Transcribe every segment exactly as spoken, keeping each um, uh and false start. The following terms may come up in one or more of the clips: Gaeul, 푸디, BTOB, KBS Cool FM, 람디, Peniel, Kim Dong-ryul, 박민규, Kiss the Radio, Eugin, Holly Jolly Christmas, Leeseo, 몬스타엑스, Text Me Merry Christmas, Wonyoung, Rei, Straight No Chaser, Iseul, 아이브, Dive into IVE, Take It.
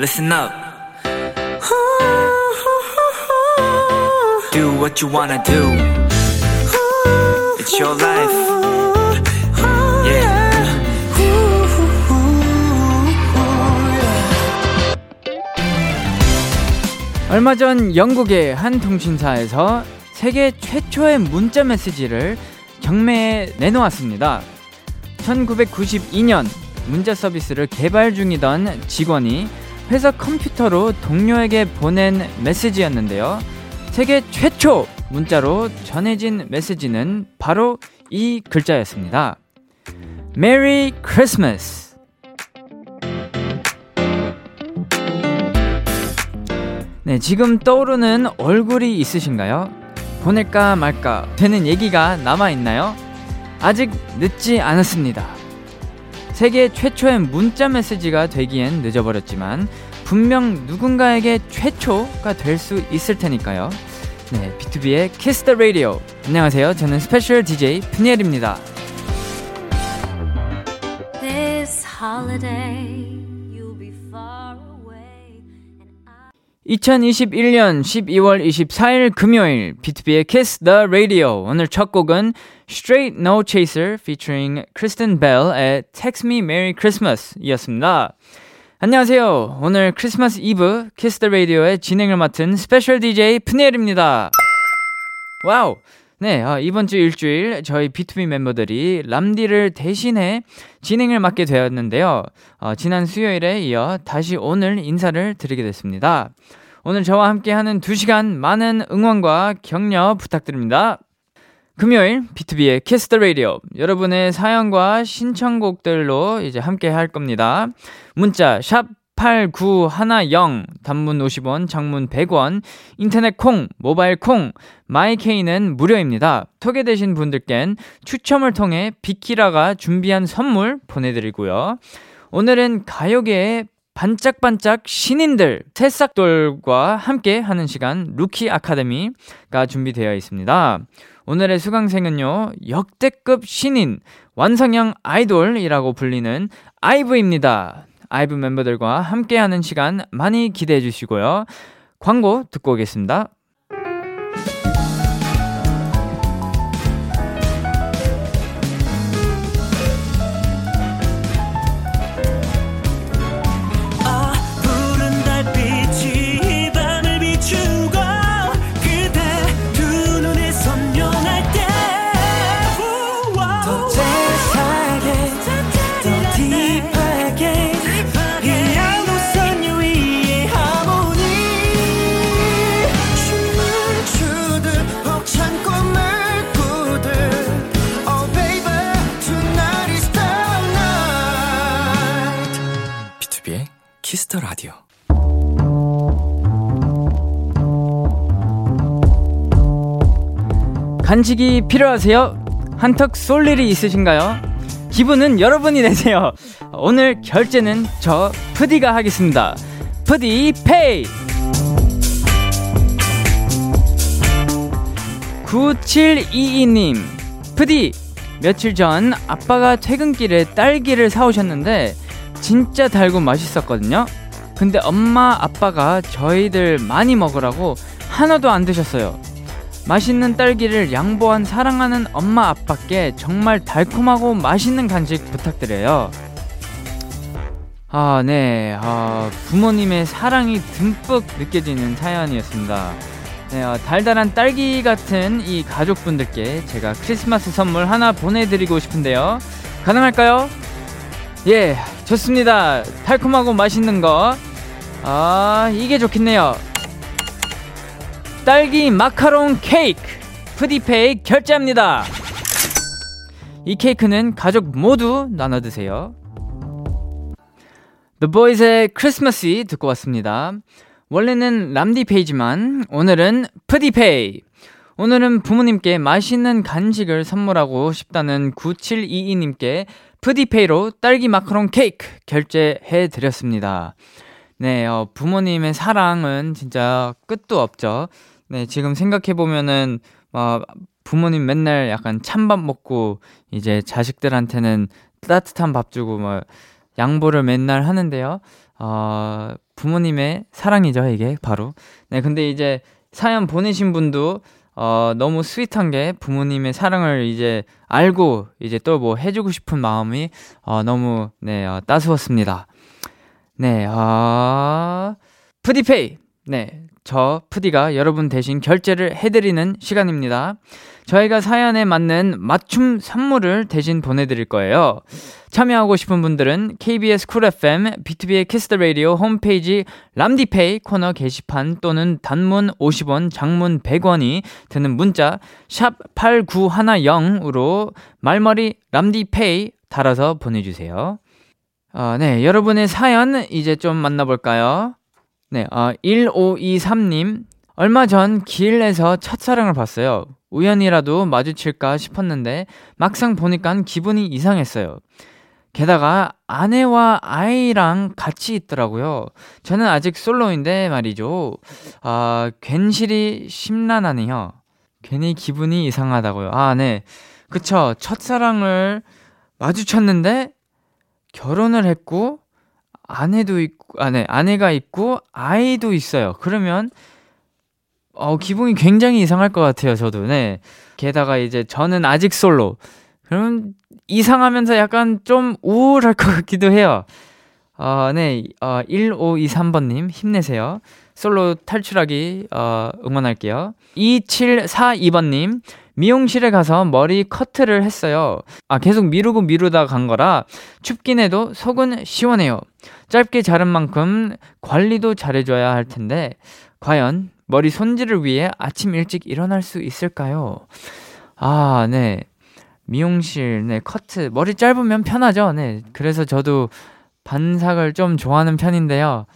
listen up. Do what you wanna do. It's your life. Yeah. 얼마 전 영국의 한 통신사에서 세계 최초의 문자 메시지를 경매에 내놓았습니다. 천구백구십이 년 문자 서비스를 개발 중이던 직원이 회사 컴퓨터로 동료에게 보낸 메시지였는데요. 세계 최초 문자로 전해진 메시지는 바로 이 글자였습니다. Merry Christmas. 네, 지금 떠오르는 얼굴이 있으신가요? 보낼까 말까 되는 얘기가 남아있나요? 아직 늦지 않았습니다. 세계 최초의 문자 메시지가 되기엔 늦어버렸지만 분명 누군가에게 최초가 될 수 있을 테니까요. 네, 비투비의 Kiss the Radio. 안녕하세요. 저는 스페셜 디제이 피니엘입니다. This holiday you'll be far away. 이천이십일 년 십이월 이십사일 금요일 비투비의 Kiss the Radio. 오늘 첫 곡은 Straight No Chaser featuring Kristen Bell의 Text Me Merry Christmas 이었습니다. 안녕하세요. 오늘 크리스마스 이브 키스 더 라디오의 진행을 맡은 스페셜 디제이 푸니엘입니다. 와우! 네, 어, 이번 주 일주일 저희 비투비 멤버들이 람디를 대신해 진행을 맡게 되었는데요. 어, 지난 수요일에 이어 다시 오늘 인사를 드리게 됐습니다. 오늘 저와 함께하는 두 시간 많은 응원과 격려 부탁드립니다. 금요일 비투비의 키스 더 라디오, 여러분의 사연과 신청곡들로 이제 함께 할 겁니다. 문자 샵 팔구일공, 단문 오십 원, 장문 백 원, 인터넷 콩, 모바일 콩, 마이케이는 무료입니다. 소개되신 분들께는 추첨을 통해 비키라가 준비한 선물 보내드리고요. 오늘은 가요계의 반짝반짝 신인들 새싹돌과 함께 하는 시간 루키 아카데미가 준비되어 있습니다. 오늘의 수강생은요, 역대급 신인, 완성형 아이돌이라고 불리는 아이브입니다. 아이브 멤버들과 함께하는 시간 많이 기대해 주시고요. 광고 듣고 오겠습니다. 라디오. 간식이 필요하세요? 한턱 쏠 일이 있으신가요? 기분은 여러분이 내세요. 오늘 결제는 저 푸디가 하겠습니다. 푸디 페이. 구칠이이 님, 푸디, 며칠 전 아빠가 퇴근길에 딸기를 사오셨는데 진짜 달고 맛있었거든요. 근데 엄마 아빠가 저희들 많이 먹으라고 하나도 안 드셨어요. 맛있는 딸기를 양보한 사랑하는 엄마 아빠께 정말 달콤하고 맛있는 간식 부탁드려요. 아, 네, 아, 부모님의 사랑이 듬뿍 느껴지는 사연이었습니다. 네, 아, 달달한 딸기 같은 이 가족분들께 제가 크리스마스 선물 하나 보내드리고 싶은데요. 가능할까요? 예, 좋습니다. 달콤하고 맛있는 거, 아, 이게 좋겠네요. 딸기 마카롱 케이크 푸디페이 결제합니다. 이 케이크는 가족 모두 나눠 드세요. The Boys의 크리스마스 듣고 왔습니다. 원래는 람디페이지만 오늘은 푸디페이. 오늘은 부모님께 맛있는 간식을 선물하고 싶다는 구칠이이 님께 푸디페이로 딸기 마카롱 케이크 결제해드렸습니다. 네, 어, 부모님의 사랑은 진짜 끝도 없죠. 네, 지금 생각해보면은 어, 부모님 맨날 약간 찬밥 먹고 이제 자식들한테는 따뜻한 밥 주고 뭐 양보를 맨날 하는데요. 어, 부모님의 사랑이죠, 이게 바로. 네, 근데 이제 사연 보내신 분도 어, 너무 스윗한 게 부모님의 사랑을 이제 알고 이제 또 뭐 해주고 싶은 마음이 어, 너무 네 어, 따스웠습니다. 네, 아 어... 푸디페이. 네, 저 푸디가 여러분 대신 결제를 해드리는 시간입니다. 저희가 사연에 맞는 맞춤 선물을 대신 보내드릴 거예요. 참여하고 싶은 분들은 케이비에스 쿨 에프엠, 비투비의 Kiss the Radio 홈페이지 람디페이 코너 게시판 또는 단문 오십 원, 장문 백 원이 드는 문자 샵 팔구일공으로 말머리 람디페이 달아서 보내주세요. 어, 네, 여러분의 사연 이제 좀 만나볼까요? 네, 어, 일오이삼 님. 얼마 전 길에서 첫사랑을 봤어요. 우연이라도 마주칠까 싶었는데 막상 보니까 기분이 이상했어요. 게다가 아내와 아이랑 같이 있더라고요. 저는 아직 솔로인데 말이죠. 아, 괜시리 심란하네요. 괜히 기분이 이상하다고요. 아, 네. 그쵸. 첫사랑을 마주쳤는데 결혼을 했고 아내도 있고, 아, 네, 아내가 있고 아이도 있어요. 그러면 어, 기분이 굉장히 이상할 것 같아요, 저도. 네. 게다가 이제 저는 아직 솔로. 그러면 이상하면서 약간 좀 우울할 것 같기도 해요. 어, 네, 어, 일오이삼 번님 힘내세요. 솔로 탈출하기 어, 응원할게요. 이칠사이 번님 미용실에 가서 머리 커트를 했어요. 아, 계속 미루고 미루다 간 거라 춥긴 해도 속은 시원해요. 짧게 자른 만큼 관리도 잘해줘야 할 텐데 과연 머리 손질을 위해 아침 일찍 일어날 수 있을까요? 아, 네. 미용실, 네, 커트. 머리 짧으면 편하죠? 네. 그래서 저도 반삭을 좀 좋아하는 편인데요.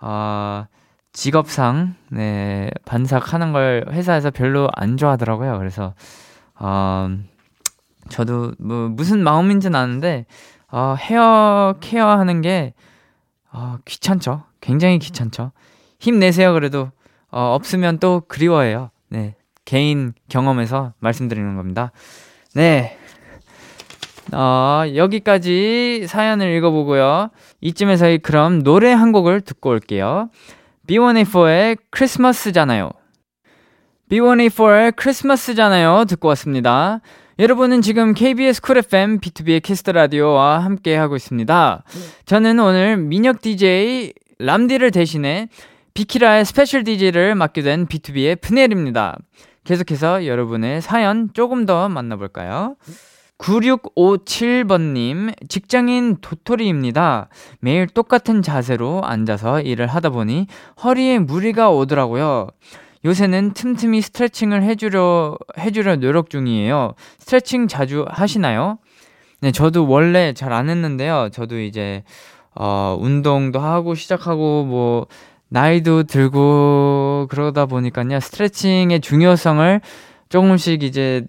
아, 직업상, 네, 반삭하는 걸 회사에서 별로 안 좋아하더라고요. 그래서, 어, 저도 뭐, 무슨 마음인지는 아는데, 어, 헤어 케어 하는 게, 어, 귀찮죠? 굉장히 귀찮죠? 힘내세요, 그래도. 어, 없으면 또 그리워해요. 네, 개인 경험에서 말씀드리는 겁니다. 네, 어, 여기까지 사연을 읽어보고요. 이쯤에서 그럼 노래 한 곡을 듣고 올게요. 비원에이포의 크리스마스잖아요. 비원에이포의 크리스마스잖아요 듣고 왔습니다. 여러분은 지금 케이비에스 쿨 에프엠, 비투비의 키스 더 라디오와 함께하고 있습니다. 저는 오늘 민혁 디제이 람디를 대신해 비키라의 스페셜 디제이를 맡게 된 비투비의 프넬입니다. 계속해서 여러분의 사연 조금 더 만나볼까요? 구육오칠 번님 직장인 도토리입니다. 매일 똑같은 자세로 앉아서 일을 하다 보니 허리에 무리가 오더라고요. 요새는 틈틈이 스트레칭을 해주려, 해주려 노력 중이에요. 스트레칭 자주 하시나요? 네, 저도 원래 잘 안 했는데요. 저도 이제 어, 운동도 하고 시작하고 뭐 나이도 들고 그러다 보니까요. 스트레칭의 중요성을 조금씩 이제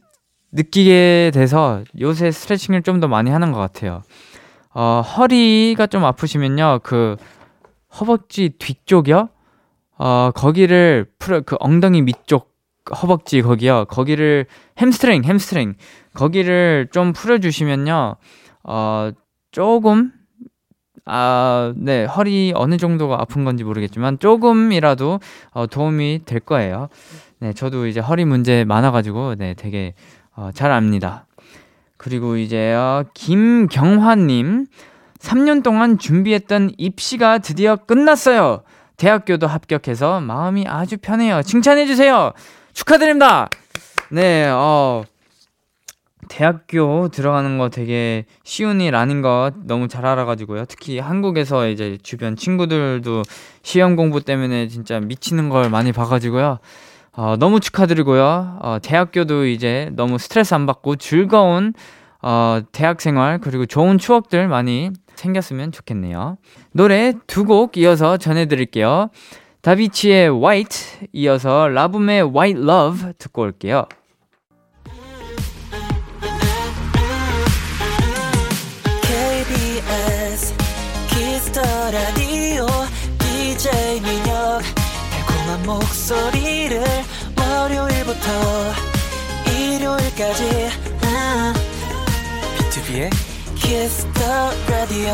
느끼게 돼서 요새 스트레칭을 좀 더 많이 하는 것 같아요. 어, 허리가 좀 아프시면요. 그 허벅지 뒤쪽이요. 어, 거기를 풀어, 그 엉덩이 밑쪽 허벅지 거기요. 거기를 햄스트링, 햄스트링. 거기를 좀 풀어주시면요. 어, 조금 아, 네, 허리 어느 정도가 아픈 건지 모르겠지만 조금이라도 어, 도움이 될 거예요. 네, 저도 이제 허리 문제 많아가지고 네, 되게 어, 잘 압니다. 그리고 이제 어, 김경화님 삼 년 동안 준비했던 입시가 드디어 끝났어요. 대학교도 합격해서 마음이 아주 편해요. 칭찬해주세요. 축하드립니다. 네, 어, 대학교 들어가는 거 되게 쉬운 일 아닌 거 너무 잘 알아가지고요. 특히 한국에서 이제 주변 친구들도 시험 공부 때문에 진짜 미치는 걸 많이 봐가지고요. 어, 너무 축하드리고요. 어, 대학교도 이제 너무 스트레스 안 받고 즐거운 어, 대학생활 그리고 좋은 추억들 많이 생겼으면 좋겠네요. 노래 두 곡 이어서 전해드릴게요. 다비치의 White 이어서 라붐의 White Love 듣고 올게요. 케이비에스 Kiss the Radio 디제이 민혁 목소리를 월요일부터 일요일까지 비투비의 Kiss the Radio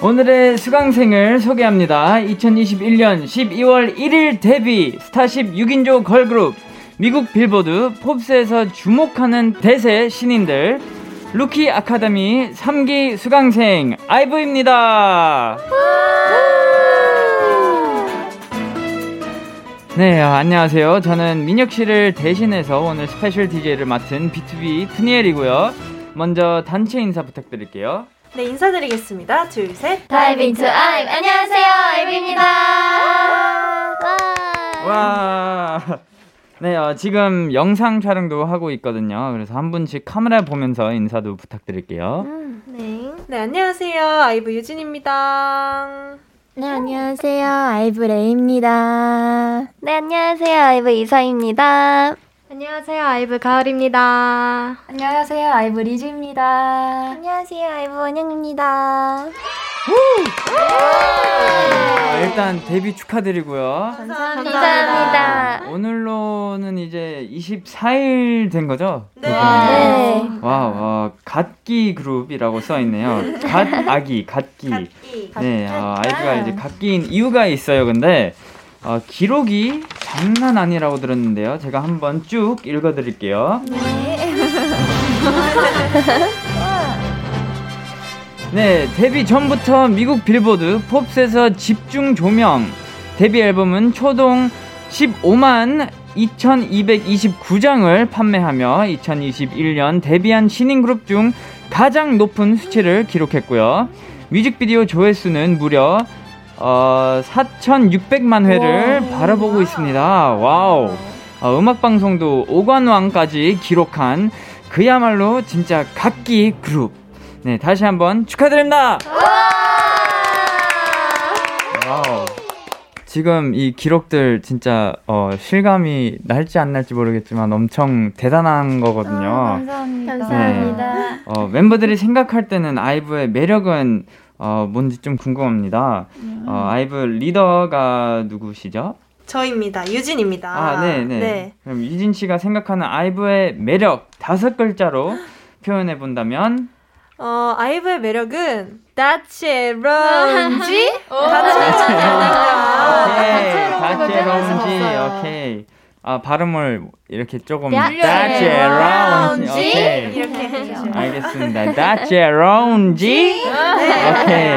오늘의 수강생을 소개합니다. 이천이십일 년 십이월 일 일 데뷔 스타쉽 육 인조 걸그룹, 미국 빌보드 폼스에서 주목하는 대세 신인들, 루키 아카데미 삼 기 수강생 아이브입니다. 네, 안녕하세요. 저는 민혁씨를 대신해서 오늘 스페셜 디제이를 맡은 비투비 푸니엘이고요. 먼저 단체 인사 부탁드릴게요. 네, 인사드리겠습니다. 둘, 셋. Dive into 아이브. 안녕하세요, 아이브입니다. 와. 와. 네, 어, 지금 영상 촬영도 하고 있거든요. 그래서 한 분씩 카메라 보면서 인사도 부탁드릴게요. 음, 네. 네, 안녕하세요, 아이브 유진입니다. 네, 안녕하세요, 아이브 레이입니다. 네, 안녕하세요, 아이브 이서입니다. 안녕하세요, 아이브 가을입니다. 안녕하세요, 아이브 리즈입니다. 안녕하세요, 아이브 원영입니다. 네. 일단 데뷔 축하드리고요. 감사합니다. 감사합니다. 오늘로는 이제 이십사 일 된 거죠? 네. 네. 와우, 와, 갓기 그룹이라고 써있네요. 갓 아기, 갓기. 갓기. 네, 어, 아이브가 이제 갓기인 이유가 있어요, 근데. 어, 기록이 장난 아니라고 들었는데요. 제가 한번 쭉 읽어드릴게요. 네. 네, 데뷔 전부터 미국 빌보드 팝스에서 집중 조명. 데뷔 앨범은 초동 십오만 이천이백이십구 장을 판매하며 이천이십일 년 데뷔한 신인 그룹 중 가장 높은 수치를 기록했고요. 뮤직비디오 조회수는 무려 어, 사천육백만 회를 와, 바라보고 와. 있습니다. 와우. 어, 음악방송도 오관왕까지 기록한 그야말로 진짜 각기 그룹. 네, 다시 한번 축하드립니다. 와. 와우. 지금 이 기록들 진짜 어, 실감이 날지 안 날지 모르겠지만 엄청 대단한 거거든요. 아, 감사합니다. 네. 감사합니다. 어, 멤버들이 생각할 때는 아이브의 매력은 어, 뭔지 좀 궁금합니다. 음. 어, 아이브 리더가 누구시죠? 저입니다. 유진입니다. 아, 네네. 네. 그럼 유진 씨가 생각하는 아이브의 매력 다섯 글자로 표현해 본다면? 어, 아이브의 매력은 다채로운지? 다채로운지. 다채로운지. 오케이. 아, 발음을 이렇게 조금 다채로운지 이렇게 알겠습니다. 다채로운지. 오케이.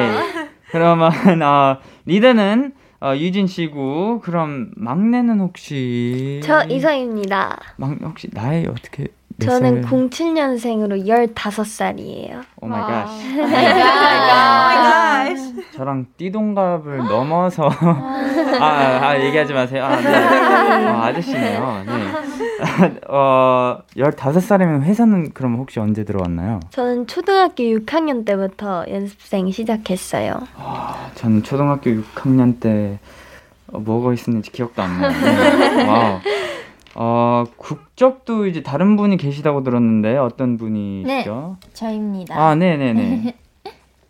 그러면 어, 리더는 어, 유진 씨고, 그럼 막내는 혹시? 저 이성입니다. 막내 혹시 나이 어떻게? 저는 공칠 년생으로 열다섯 살이에요. 오 마이 갓. 오 마이 갓. 저랑 띠동갑을 넘어서 아, 아, 얘기하지 마세요. 아, 네. 아, 아저씨네요. 네. 어, 열다섯 살이면 회사는 그럼 혹시 언제 들어왔나요? 저는 초등학교 육 학년 때부터 연습생 시작했어요. 아, 저는 초등학교 육 학년 때 뭐가 있었는지 기억도 안 나요. 와우. 어, 국적도 이제 다른 분이 계시다고 들었는데 어떤 분이시죠? 네, 저입니다. 아, 네네네.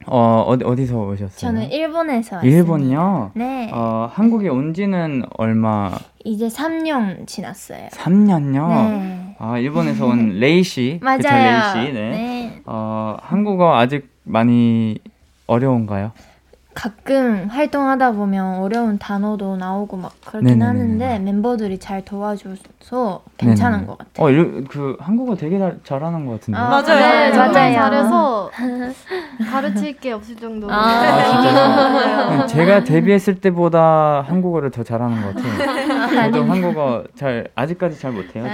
어, 어디, 어디서 오셨어요? 저는 일본에서 왔어요. 일본요? 네. 어, 한국에 온 지는 얼마? 이제 삼 년 지났어요. 삼 년요? 네. 아, 일본에서 온 레이 씨. 맞아요. 그쵸, 레이 씨. 네. 네. 어, 한국어 아직 많이 어려운가요? 가끔 활동하다 보면 어려운 단어도 나오고 막 그렇긴 네네네네. 하는데 멤버들이 잘 도와줘서 괜찮은 네네네. 것 같아요. 어, 일, 그 한국어 되게 잘, 잘하는 것 같은데. 아, 맞아요. 네, 맞아요. 잘해서 가르칠 게 없을 정도로. 아, 아 진짜요? 제가 데뷔했을 때보다 한국어를 더 잘하는 것 같아요. 저도 한국어 잘 아직까지 잘 못해요.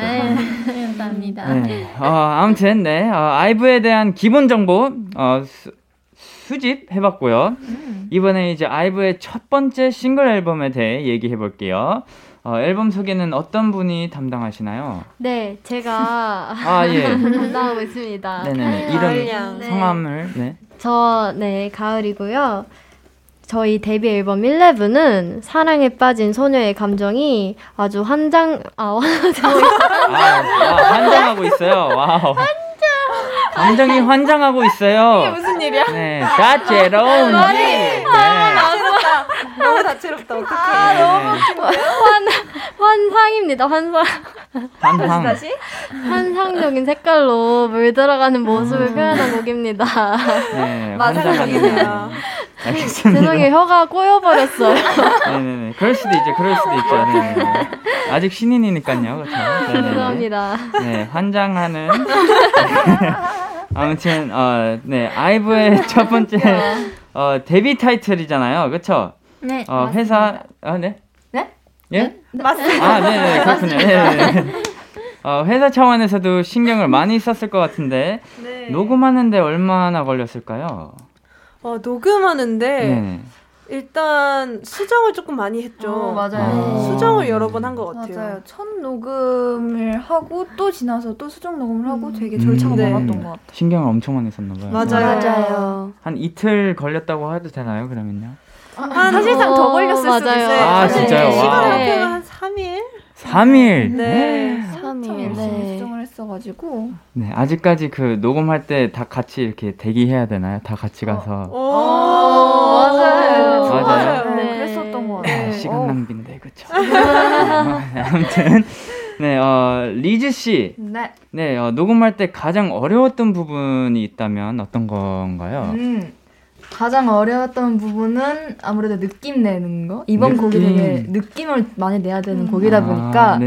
감사합니다. 네. 어, 아무튼 네, 어, 아이브에 대한 기본 정보 어, 수, 수집 해봤고요. 이번에 이제 아이브의 첫 번째 싱글 앨범에 대해 얘기해볼게요. 어, 앨범 소개는 어떤 분이 담당하시나요? 네, 제가 아, 예. 담당하고 있습니다. 네네, 이름, 성함을. 네. 저, 네, 가을이고요. 저희 데뷔 앨범 일레븐은 사랑에 빠진 소녀의 감정이 아주 환장, 아, 환장하고 있어요. 아, 와, 환장하고 있어요. 와우. 감정이 환장하고 있어요. 이게 무슨 일이야? 네, 다채로운지. 네. 아, 다채롭다. 너무 다채롭다. 어떡해. 아, 너무 멋진데요? 환, 환상입니다. 환상. 환상. 다시? 환상적인 색깔로 물들어가는 모습을 표현한 곡입니다. 네, 환상적이네요. 알겠습니다. 세상에 혀가 꼬여버렸어. 네네네. 그럴 수도 있죠. 그럴 수도 있죠. 네. 아직 신인이니까요. 그렇죠? 네. 죄송합니다. 네, 환장하는. 아무튼 어, 네, 아이브의 첫 번째 어, 데뷔 타이틀이잖아요. 그렇죠? 네. 어, 회사 아 네. 네? 예? 네? 맞습니다. 아, 네네. 그렇군요. 네. 어, 회사 차원에서도 신경을 많이 썼을 것 같은데 네. 녹음하는데 얼마나 걸렸을까요? 어, 녹음하는데 네. 일단 수정을 조금 많이 했죠. 어, 맞아요. 수정을 여러 번 한 것 같아요. 맞아요. 첫 녹음을 하고 또 지나서 또 수정 녹음을 하고 음. 되게 절차가 음, 네. 많았던 것 같아요. 신경을 엄청 많이 썼나 봐요. 맞아요. 맞아요. 한 이틀 걸렸다고 해도 되나요? 그러면요? 아, 사실상 어, 더 걸렸을 맞아요. 수도 있어요. 아, 진짜요? 시간을 합해면 한 삼 일? 삼 일? 네. 삼 일. 열심히 수정을 했어가지고. 네, 아직까지 그 녹음할 때 다 같이 이렇게 대기해야 되나요? 다 같이 가서. 오, 오~ 맞아요. 맞아요. 맞아요. 네. 그랬었던 것 같아요. 시간 낭비인데, 그쵸. 아무튼. 네, 어, 리즈씨. 네. 네, 어, 녹음할 때 가장 어려웠던 부분이 있다면 어떤 건가요? 음. 가장 어려웠던 부분은 아무래도 느낌 내는 거? 이번 느낌. 곡이 되게 느낌을 많이 내야 되는 음. 곡이다 보니까 아,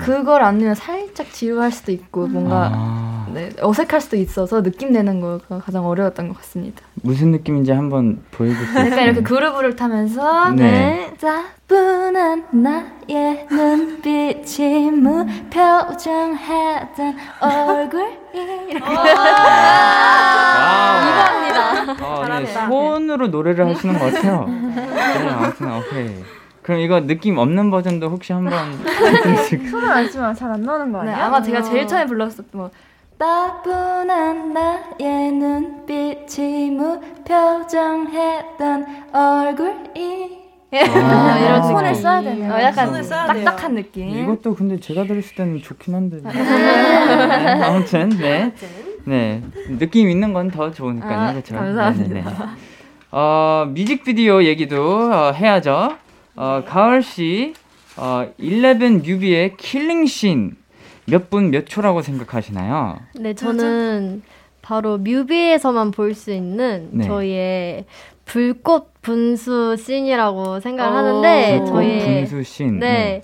그걸 안 내면 살짝 지루할 수도 있고 뭔가 아. 네, 어색할 수도 있어서 느낌 내는 거가 가장 어려웠던 것 같습니다. 무슨 느낌인지 한번 보여주세요. 그러니까 이렇게 그루브를 타면서 네. 내 따분한 나의 눈빛이 무표정했던 얼굴 이겁니다. 어, 네, 손으로 노래를 하시는 것 같아요. 네, 아무튼 오케이. 그럼 이거 느낌 없는 버전도 혹시 한번 손을 안 쓰면 잘 안 나오는 거 아니에요? 네, 아마 제가 제일 처음에 불렀었던 뭐 따분한 나의 눈빛이 무표정했던 얼굴이 아, 이런 손을 써야 되네요. 어, 약간 딱딱한 돼요. 느낌. 이것도 근데 제가 들었을 때는 좋긴 한데. 아무튼 네, 네 느낌 있는 건 더 좋으니까요. 아, 그렇죠? 감사합니다. 네네. 어 뮤직비디오 얘기도 어, 해야죠. 어 가을 씨, 어 일레븐 뮤비의 킬링 씬 몇 분 몇 초라고 생각하시나요? 네, 저는 바로 뮤비에서만 볼 수 있는 네. 저희의 불꽃 분수 씬이라고 생각을 하는데 저희 분수 씬. 네. 네.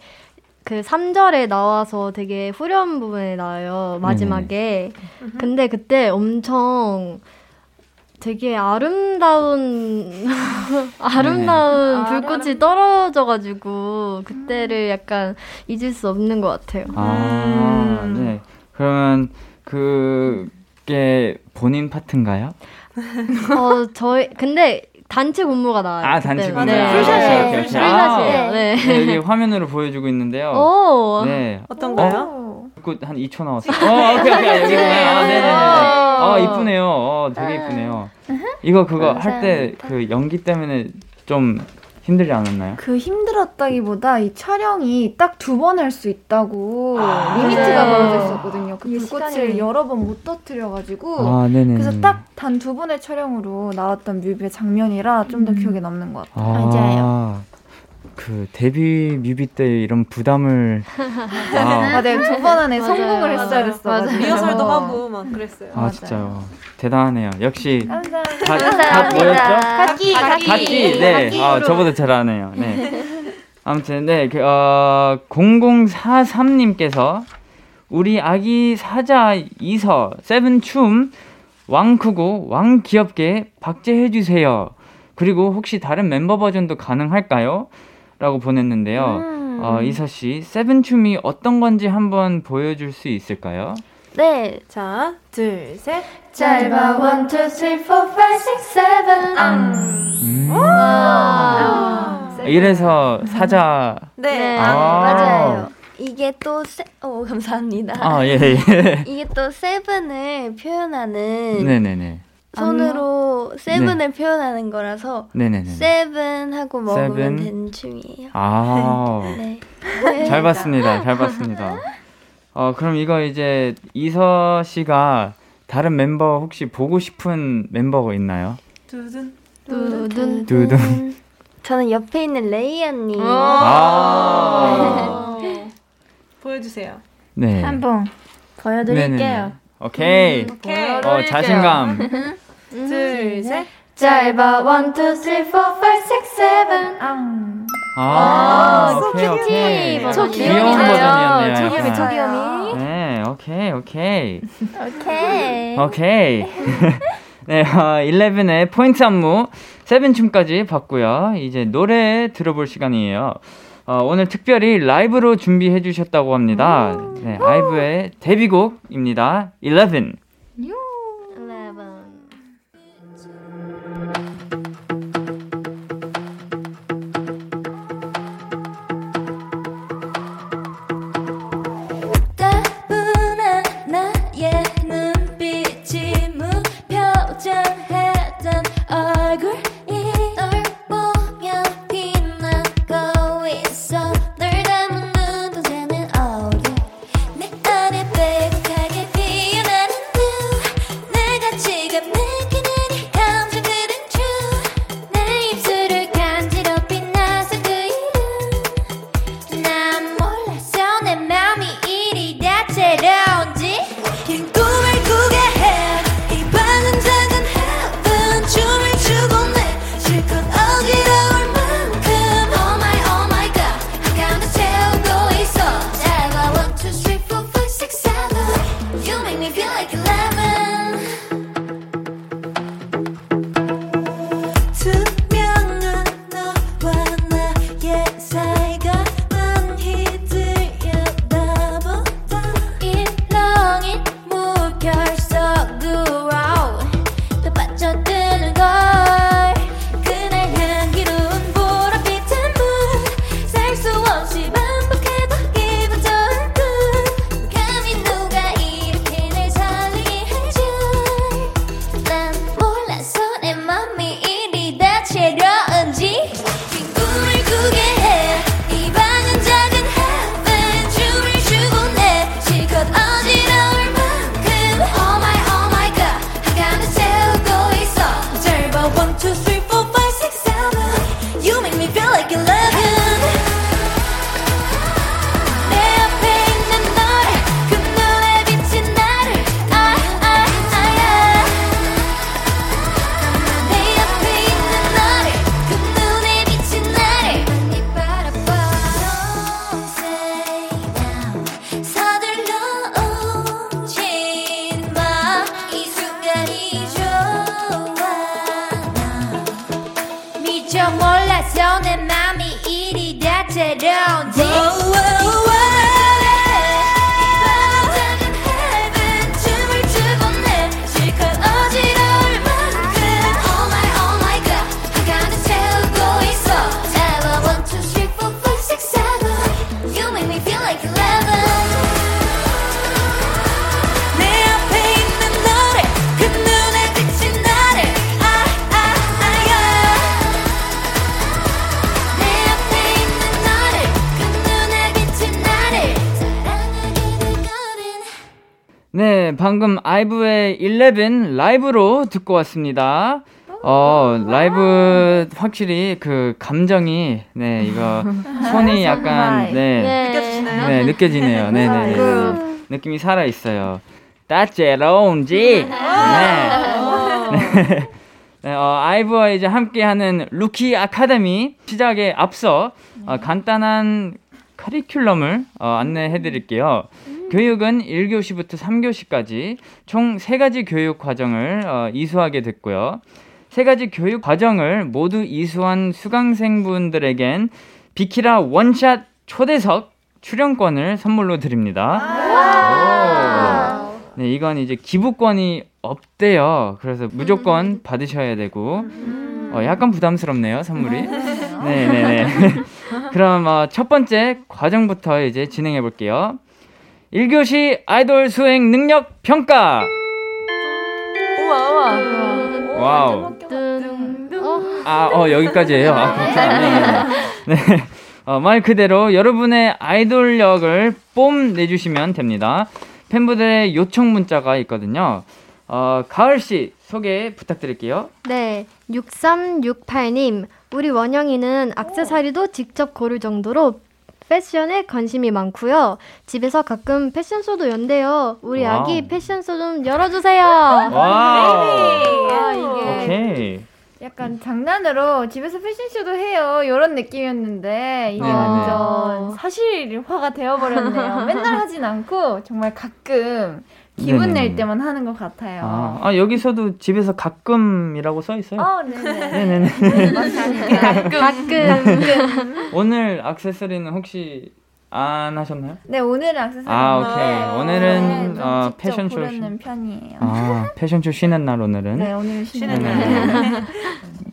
그 삼 절에 나와서 되게 후렴 부분에 나와요. 마지막에. 네네. 근데 그때 엄청 되게 아름다운 아름다운 네네. 불꽃이 떨어져 가지고 그때를 약간 잊을 수 없는 것 같아요. 아, 음. 네. 그러면 그게 본인 파트인가요? 어, 저희 근데 단체 군무가 나와요. 아, 단체 군무. 네. 풀샷이에요. 네. 풀샷이에요. 네. 네. 여기 화면으로 보여주고 있는데요. 오. 네. 어떤가요? 불꽃 한 이 초 나왔어요. 어, 오케이, 오케이. 여기구나. 아, 네네네. 아, 이쁘네요. 어, 되게 이쁘네요. 이거 그거 할 때 그 연기 때문에 좀 힘들지 않았나요? 그 힘들었다기보다 이 촬영이 딱 두 번 할 수 있다고 아, 리미트가 걸어져 네. 있었거든요. 그 불꽃을 시간이... 여러 번 못 터뜨려가지고 아, 그래서 딱 단 두 번의 촬영으로 나왔던 뮤비의 장면이라 좀 더 음. 기억에 남는 것 같아요. 아, 맞아요. 그 데뷔 뮤비 때 이런 부담을 아, 아, 네, 두 번 안에 성공을 했어야 됐어. 리허설도 하고 막 그랬어요. 아, 맞아요. 진짜요. 대단하네요. 역시 감사합니다. 다, 다 뭐였죠? 각기 각기. 각기. 네. 아, 저보다 잘하네요. 네. 아무튼 네. 그, 어, 공공사삼님께서 우리 아기 사자 이서 세븐 춤 왕 크고 왕 귀엽게 박제해 주세요. 그리고 혹시 다른 멤버 버전도 가능할까요? 라고 보냈는데요. 음. 어, 이서씨, 세븐춤이 어떤 건지 한번 보여줄 수 있을까요? 네, 자, 둘, 셋. 짧아, 원, 투, 쓰리, 포, 파이브, 식스, 세븐. 음. 와. 이래서 사자. 네, 네. 아. 맞아요. 이게 또 세, 오, 감사합니다. 아, 예, 예. 이게 또 세븐을 표현하는. 네네네. 손으로 세븐을 네. 표현하는 거라서 네네네. 세븐하고 먹으면 세븐? 되는 춤이에요. 아, 네. 잘 봤습니다. 잘 봤습니다. 어, 그럼 이거 이제 이서 씨가 다른 멤버 혹시 보고 싶은 멤버가 있나요? 두둔 두둔 두둔 저는 옆에 있는 레이 언니 아~ 보여주세요. 네. 한번 보여드릴게요. 네네네. 오케이. 음, 오케이. 어, 자신감. 둘, 셋. 짧아 일, 이, 삼, 사, 오, 육, 칠 앙. 아, 아 오케이, 오케이. 오케이. 저 귀여운 버전이었네요. 저 귀여미, 저 귀여미. 네, 오케이, 오케이. 오케이. 오케이. 네, 어, 십일의 포인트 안무, 세븐 춤까지 봤고요. 이제 노래 들어볼 시간이에요. 어, 오늘 특별히 라이브로 준비해 주셨다고 합니다. 네, 아이브의 데뷔곡입니다. 십일. 방금 아이브의 십일 라이브로 듣고 왔습니다. 어, 라이브 확실히 그 감정이 네, 이거 손이 약간 네. 느껴지나요? 네, 느껴지네요. 네, 네, 네. 느낌이 살아 있어요. 따제로운지. 네. 네, 어, 아이브와 이제 함께 하는 루키 아카데미 시작에 앞서 어, 간단한 커리큘럼을 어, 안내해 드릴게요. 교육은 일 교시부터 삼 교시까지 총 세 가지 교육 과정을 어, 이수하게 됐고요. 세 가지 교육 과정을 모두 이수한 수강생분들에겐 비키라 원샷 초대석 출연권을 선물로 드립니다. 네, 이건 이제 기부권이 없대요. 그래서 무조건 음. 받으셔야 되고 음. 어, 약간 부담스럽네요, 선물이. 네네네. 그럼 어, 첫 번째 과정부터 이제 진행해 볼게요. 일 교시 아이돌 수행 능력 평가. 우와, 우와. 와우. 아, 어, 여기까지예요. 아, 감사합니다. 네. 어, 말 그대로 여러분의 아이돌력을 뽐내 주시면 됩니다. 팬분들의 요청 문자가 있거든요. 어, 가을 씨 소개 부탁드릴게요. 네. 육삼육팔 님. 우리 원영이는 액세서리도 직접 고를 정도로 패션에 관심이 많고요. 집에서 가끔 패션쇼도 연대요. 우리 와우. 아기 패션쇼 좀 열어주세요. 와, 아, 이게 오케이. 약간 장난으로 집에서 패션쇼도 해요 이런 느낌이었는데 이게 네. 완전 사실 화가 되어버렸네요. 맨날 하진 않고 정말 가끔 기분 네네. 낼 때만 하는 것 같아요. 아, 아 여기서도 집에서 가끔이라고 써 있어요. 어, 네네. 네네네. 가끔. 가끔. 오늘 액세서리는 혹시 안 하셨나요? 네, 오늘은 액세서리. 아, 오케이. 오늘은 네, 어, 패션쇼 쉬는 편이에요. 아, 패션쇼 쉬는 날 오늘은. 네, 오늘 쉬는 날.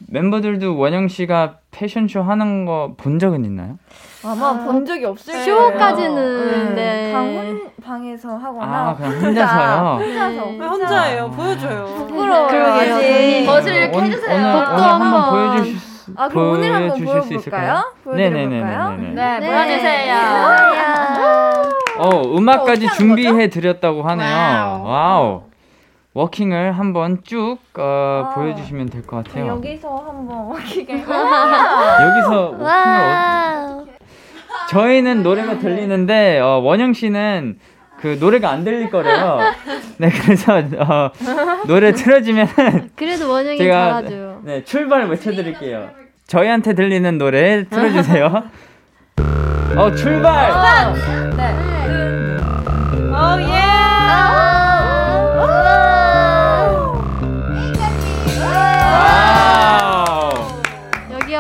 멤버들도 원영 씨가 패션쇼 하는 거 본 적은 있나요? 아마 아, 본 적이 없을 거예요. 쇼까지는 네. 강훈 방에서 하거나 아, 그냥 혼자서요? 혼자서. 혼자. 혼자예요. 보여줘요. 부끄러워요. 그러게요. 버스 이렇게 해주세요. 오늘, 오늘 한번 보여주실 수 아, 그럼 오늘 한번 보여볼까요? 보여드려볼까요? 네네네. 네, 보여주세요. 어, 음악까지 준비해드렸다고 하네요. 와우. 와우. 워킹을 한번 쭉 어, 아, 보여주시면 될 것 같아요. 여기서 한번 워킹을 여기서 워킹을 어떻게 저희는 노래가 들리는데 어, 원영 씨는 그 노래가 안 들릴 거래요. 네, 그래서 어, 노래 틀어지면 그래도 원영이 제가, 잘하죠. 네, 출발 외쳐드릴게요. 저희한테 들리는 노래 틀어주세요. 어, 출발. 오, 네. 오 예. 오, 오.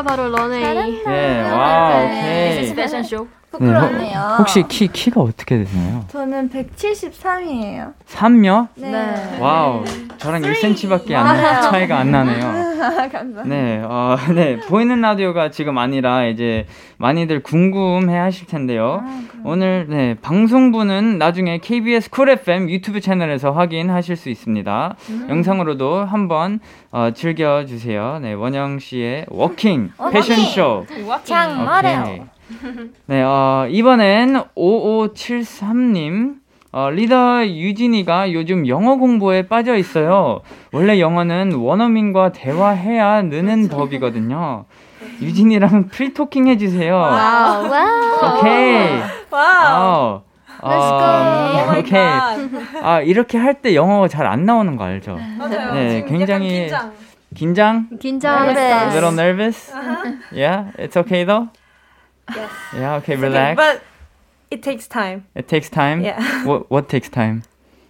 바로 러네이. 예, 와, 오케이. 패션쇼. 부끄럽네요. 네, 혹시 키 키가 어떻게 되나요? 저는 백칠십삼이에요. 삼요? 네. 네. 와우, 저랑 일 센티미터밖에 안 차이가 안 나네요. 감사합니다. 네, 어, 네 보이는 라디오가 지금 아니라 이제 많이들 궁금해하실 텐데요. 아, 오늘 네 방송분은 나중에 케이비에스 쿨 에프엠 유튜브 채널에서 확인하실 수 있습니다. 음. 영상으로도 한번 어, 즐겨주세요. 네, 원영 씨의 워킹 패션쇼. 워킹 말해요. 네, 어, 이번엔 오오칠삼 님 어, 리더 유진이가 요즘 영어 공부에 빠져 있어요. 원래 영어는 원어민과 대화해야 느는 법이거든요. 유진이랑 프리토킹 해주세요. 와우, 와우. 오케이. 와우. 어, 오케이. 아, 이렇게 할 때 영어가 잘 안 나오는 거 알죠? 맞아요. 네, 굉장히 긴장. 긴장. A little nervous. Yeah, it's okay though. Yes. Yeah, okay, relax. Okay, but it takes time. It takes time? Yeah. What, what takes time?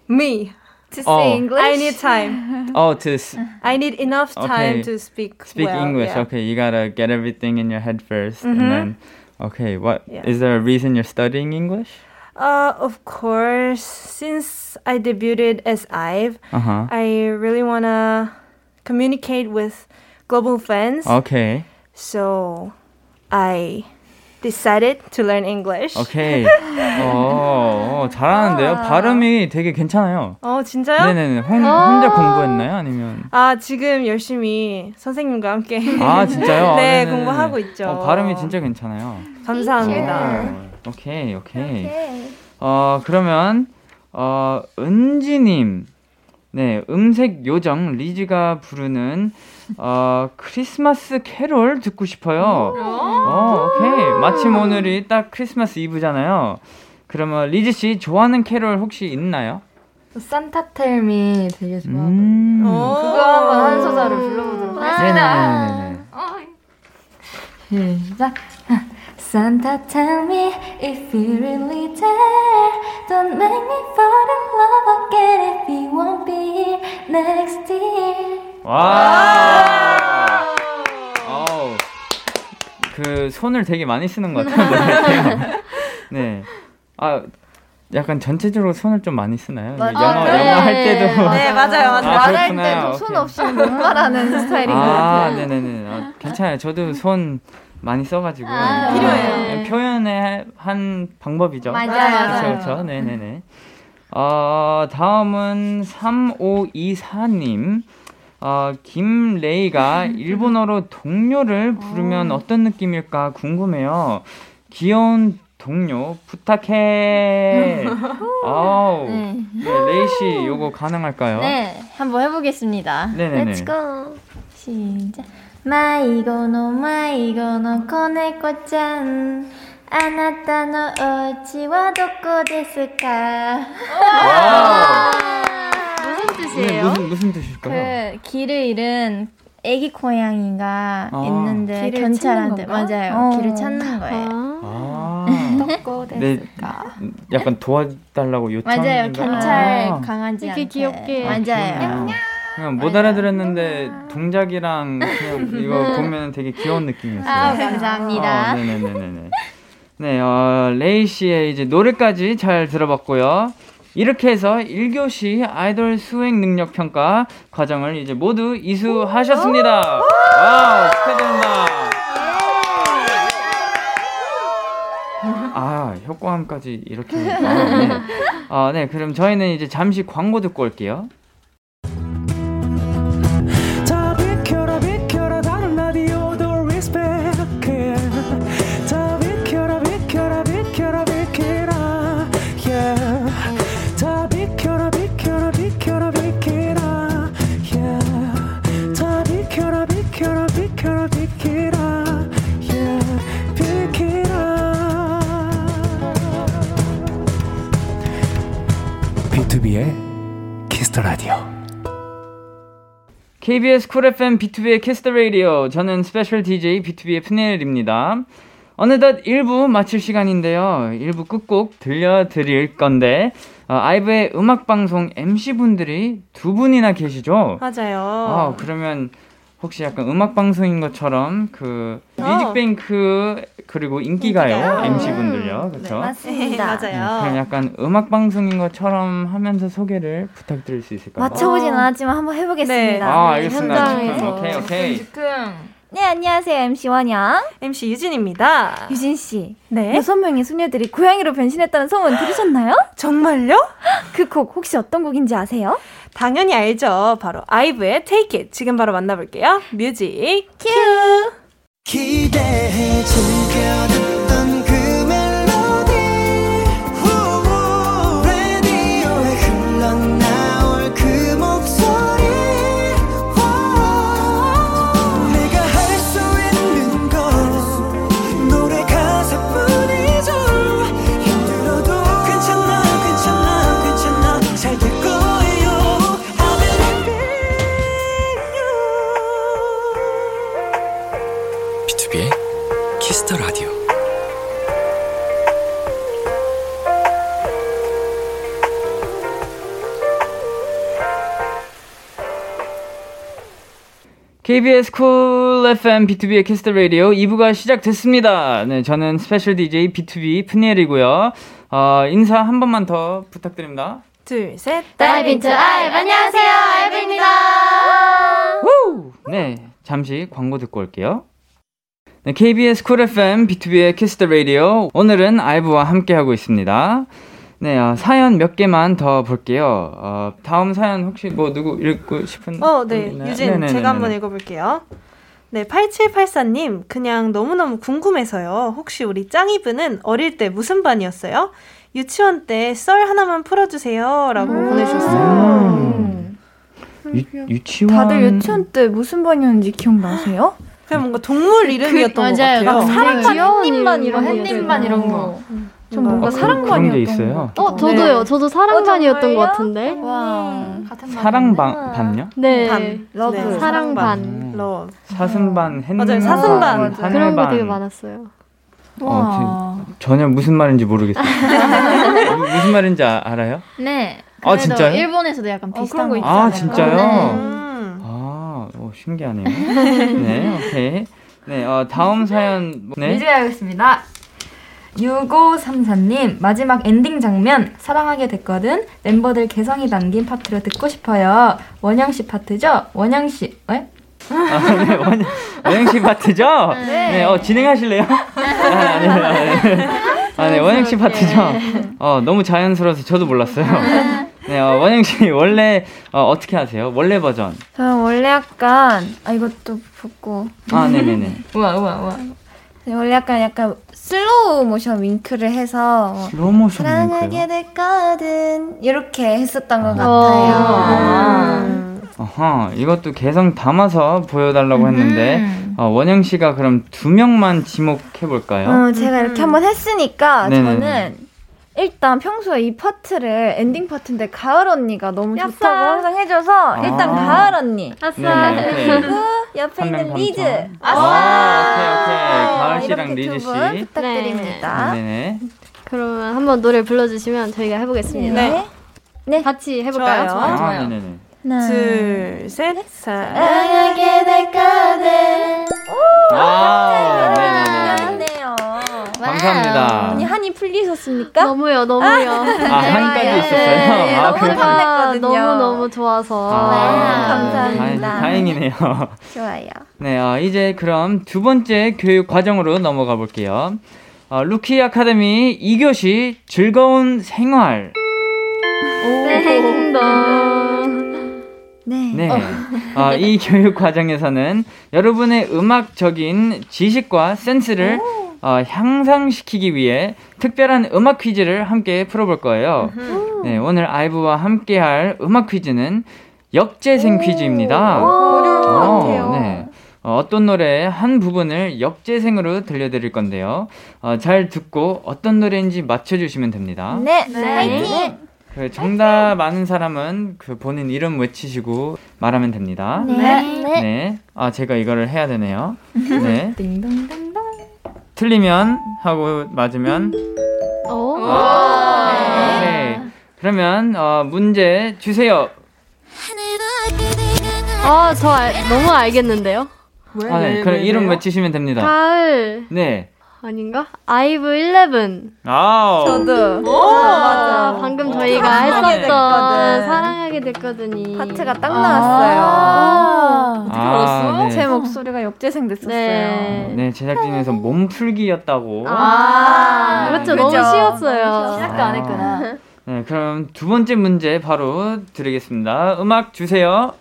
Me. To oh. speak English? I need time. Oh, to... S- I need enough time okay. to speak Speak well, English. Yeah. Okay, you gotta get everything in your head first. Mm-hmm. And then, okay, what... Yeah. Is there a reason you're studying English? Uh, of course. Since I debuted as IVE, uh-huh. I really wanna communicate with global fans. Okay. So, I... decided to learn English. 오케이. 오, 잘하는데요. 아. 발음이 되게 괜찮아요. 어, 진짜요? 네네네. 혼, 아. 혼자 공부했나요? 아니면? 아, 지금 열심히 선생님과 함께. 아, 진짜요? 네, 아, 공부하고 있죠. 어, 발음이 진짜 괜찮아요. 감사합니다. 오, 오케이, 오케이. 오케이. 어, 그러면 어, 은지님. 네, 음색 요정 리즈가 부르는 어, 크리스마스 캐롤 듣고 싶어요. 어, 오케이. 마침 오늘이 딱 크리스마스 이브잖아요. 그러면 리즈 씨 좋아하는 캐롤 혹시 있나요? 산타 텔미 되게 좋아하거든요. 음~ 그거 한번 한 소절을 불러보도록 하겠습니다. 시작. Santa, tell me if you really dare. Don't make me fall in love again if you won't be here next year. 와! 어. 그 손을 되게 많이 쓰는 것 같아요. 네. 아, 약간 전체적으로 손을 좀 많이 쓰나요? 맞, 영어, 아, 네. 영어 할 때도 네 맞아요, 맞아요. 아, 말할 때도 손 없이 못 말하는 스타일인 것 같아요. 아, 네네네. 아, 괜찮아요. 저도 손 많이 써가지고 아, 필요해요. 표현의 한 방법이죠. 맞아요. 그렇죠, 그렇죠. 네네네. 어, 다음은 삼오이사 님. 어, 김레이가 일본어로 동료를 부르면 어떤 느낌일까 궁금해요. 귀여운 동료 부탁해. 아우. 네. 네, 레이 씨 요거 가능할까요? 네, 한번 해보겠습니다. 네네네. Let's go. 시작. 마이고노 마이고노 코네코짱. 아나타노 오치와 도코 데스까. 무슨 뜻이에요? 무슨 무슨 뜻일까요? 그 길을 잃은 아기 고양이가 아. 있는데 경찰한테 맞아요 어. 길을 찾는 거예요. 아. 네, 약간 도와달라고 요청인가? 맞아요 경찰 아. 강아지한테 이렇게 귀엽게 맞아요. 그냥 못 알아들었는데 동작이랑 그냥 이거 보면 되게 귀여운 느낌이었어요. 아, 감사합니다. 어, 네네네네. 네, 어, 레이 씨의 이제 노래까지 잘 들어봤고요. 이렇게 해서 일 교시 아이돌 수행 능력 평가 과정을 이제 모두 이수하셨습니다. 와우, 축하드립니다. 아, 효과음까지 이렇게. 아, 네. 아, 네, 그럼 저희는 이제 잠시 광고 듣고 올게요. 비투비의 Kiss the Radio. 케이비에스 쿨 에프엠 비투비의 Kiss the Radio. 저는 스페셜 디제이 비투비의 푸넬입니다. 어느덧 일 부 마칠 시간인데요. 일 부 끝곡 들려드릴 건데 어, 아이브의 음악방송 엠씨분들이 두 분이나 계시죠? 맞아요. 어, 그러면 혹시 약간 음악방송인 것처럼 그 어. 뮤직뱅크 그리고 인기가요 엠씨분들요. 그렇죠? 네, 맞습니다. 네, 맞아요. 그냥 약간 음악방송인 것처럼 하면서 소개를 부탁드릴 수 있을까요? 맞춰보진 어. 않았지만 한번 해보겠습니다. 네. 아, 알겠습니다. 지금, 오케이, 오케이. 지금. 네, 안녕하세요. 엠씨 원영. 엠씨 유진입니다. 유진 씨. 네. 여섯 명의 소녀들이 고양이로 변신했다는 소문 들으셨나요? 정말요? 그 곡 혹시 어떤 곡인지 아세요? 당연히 알죠. 바로 아이브의 Take It. 지금 바로 만나볼게요. 뮤직 큐. 기대해 즐겨 케이비에스 쿨 에프엠 비투비의 Kiss the Radio 이 부가 시작됐습니다. 네, 저는 스페셜 디제이 비투비 푸니엘이고요. 어, 인사 한 번만 더 부탁드립니다. 둘, 셋. Dive into 아이브. 안녕하세요. 아이브입니다. 우! 네, 잠시 광고 듣고 올게요. 네, 케이비에스 쿨 에프엠 비투비의 Kiss the Radio 오늘은 아이브와 함께하고 있습니다. 네, 어, 사연 몇 개만 더 볼게요. 어, 다음 사연 혹시 뭐 누구 읽고 싶은? 어, 네, 있나요? 유진 네네네네네. 제가 한번 읽어볼게요. 네, 팔칠팔사님 그냥 너무너무 궁금해서요. 혹시 우리 짱이브는 어릴 때 무슨 반이었어요? 유치원 때 썰 하나만 풀어주세요 라고 음~ 보내주셨어요. 음~ 유, 유치원 다들 유치원 때 무슨 반이었는지 기억나세요? 그냥 뭔가 동물 이름이었던 그, 것 맞아요. 같아요. 사랑반, 햇님반 이런 거. 햇님반 이런 거. 전 뭔가 어, 사랑반이었던 게 있어요? 어, 저도요. 네. 저도 사랑반이었던 어, 것 같은데. 와. 같은 사랑반요? 네. 반. 러브. 네. 사랑반. 러브. 사슴반, 햇반. 맞아요. 사슴반. 맞아요. 그런 거 되게 많았어요. 어, 전혀 무슨 말인지 모르겠어요. 무슨 말인지 아, 알아요? 네. 아, 진짜요? 일본에서도 약간 비슷한 어, 거 있잖아요. 아, 진짜요? 네. 음. 아, 오, 신기하네요. 네, 오케이. 네, 어, 다음 사연. 네. 이제 가겠습니다. 육오삼사님 마지막 엔딩 장면 사랑하게 됐거든 멤버들 개성이 담긴 파트로 듣고 싶어요. 원영씨 파트죠? 원영씨 에? 아, 네, 원영, 원영씨 파트죠? 네, 네 어, 진행하실래요? 아, 네, 아, 네. 아, 네 원영씨 파트죠? 어, 너무 자연스러워서 저도 몰랐어요. 네, 어, 원영씨 원래 어, 어떻게 하세요? 원래 버전 저는 원래 약간 아 이것도 붓고 아 네네네 우와 우와 우와 원래 약간 약간 슬로우 모션 윙크를 해서 슬로우 모션 사랑하게 됐거든 이렇게 했었던 것 아. 같아요. 아. 음. 어허, 이것도 개성 담아서 보여달라고 음. 했는데 어, 원영 씨가 그럼 두 명만 지목해볼까요? 어, 제가 음. 이렇게 한번 했으니까 네네. 저는 일단 평소에 이 파트를 엔딩 파트인데 가을 언니가 너무 야싸. 좋다고 항상 해줘서 일단 아. 가을 언니 야싸. 그리고 옆에 있는 리즈. 아, 오케이, 오케이. 가을 씨랑 리즈 씨. 이렇게 두 분 부탁드립니다. 네. 네네. 그러면 한번 노래 불러주시면 저희가 해보겠습니다. 네. 네. 같이 해볼까요? 좋아요. 아, 좋아요. 네네네. 하나, 둘, 셋. 사랑하게 될 거네. 오! 아, 네네네. 좋네요. 감사합니다. 언니 한이 풀리셨습니까? 너무요, 너무요. 아, 네. 아 한까지 네. 있었어요? 네. 아, 너무 감사했거든요. 너무너무 좋아서. 아, 네. 감사합니다. 다행, 다행이네요. 좋아요. 네, 어, 이제 그럼 두 번째 교육 과정으로 넘어가 볼게요. 어, 루키 아카데미 이 교시 즐거운 생활. 행동. 네. 네. 어, 이 교육 과정에서는 여러분의 음악적인 지식과 센스를 어, 향상시키기 위해 특별한 음악 퀴즈를 함께 풀어볼 거예요. 네, 오늘 아이브와 함께할 음악 퀴즈는 역재생 퀴즈입니다. 어려운 것 같아요. 네. 어, 어떤 노래의 한 부분을 역재생으로 들려드릴 건데요. 어, 잘 듣고 어떤 노래인지 맞춰주시면 됩니다. 네, 네. 화이팅! 그 정답 많은 사람은 그 본인 이름 외치시고 말하면 됩니다. 네. 네. 아, 제가 이거를 해야 되네요. 네. 띵동댕동. 틀리면 하고 맞으면. 오. 오. 네. 네. 그러면 어, 문제 주세요. 아, 저 알, 너무 알겠는데요. 왜? 아, 네. 그럼 이름 외치시면 됩니다. 가을. 네. 아닌가? 아이브 십일. 아, 저도. 오, 오, 맞아. 방금 오, 저희가 했었던 사랑하게 됐거든요. 파트가 딱 아~ 나왔어요. 어떻게 알았어? 아, 네. 제 목소리가 역재생 됐었어요. 네, 네 제작진에서 몸풀기였다고. 아, 네. 그렇죠. 너무 쉬웠어요. 시작도 안 했구나. 아, 네, 그럼 두 번째 문제 바로 드리겠습니다. 음악 주세요.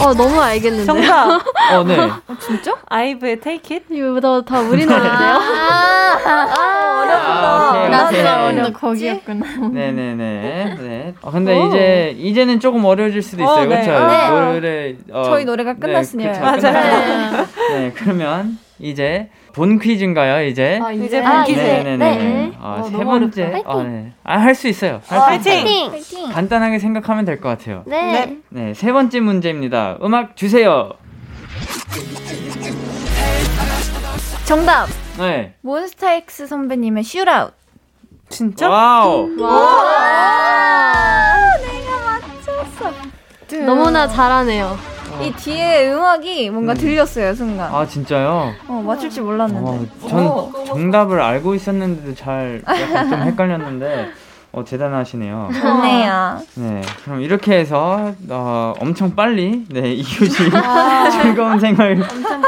어 너무 알겠는데요. 정답. 어 네. 어, 진짜? 아이브의 Take It? 이거보다 다 우리 노래인데요. 아, 아 어렵다. 나도 어렵다. 거기였구나. 네네네. 네. 어, 근데 오. 이제 이제는 조금 어려워질 수도 있어요. 어, 네. 그렇죠. 네. 노래 어, 저희 노래가 끝났으니까. 네, 맞아요. 네. 그러면 이제 본 퀴즈인가요? 이제. 아, 이제 본 아, 퀴즈. 네네네. 네. 네. 아, 세 번째. 어, 네. 아, 할 수 있어요. 할 수 어, 있어요. 파이팅. 간단하게 생각하면 될 것 같아요. 네. 네. 네. 세 번째 문제입니다. 음악 주세요. 정답. 네. 몬스타 X 선배님의 Shootout. 진짜? 와우. 와우. 내가 맞췄어. 너무나 잘하네요. 이 뒤에 음악이 뭔가 음. 들렸어요 순간. 아 진짜요? 어 맞출지 몰랐는데. 어, 전 오. 정답을 알고 있었는데도 잘 약간 좀 헷갈렸는데 어, 대단하시네요. 좋네요. 네 그럼 이렇게 해서 어, 엄청 빨리 네 이효진 즐거운 생활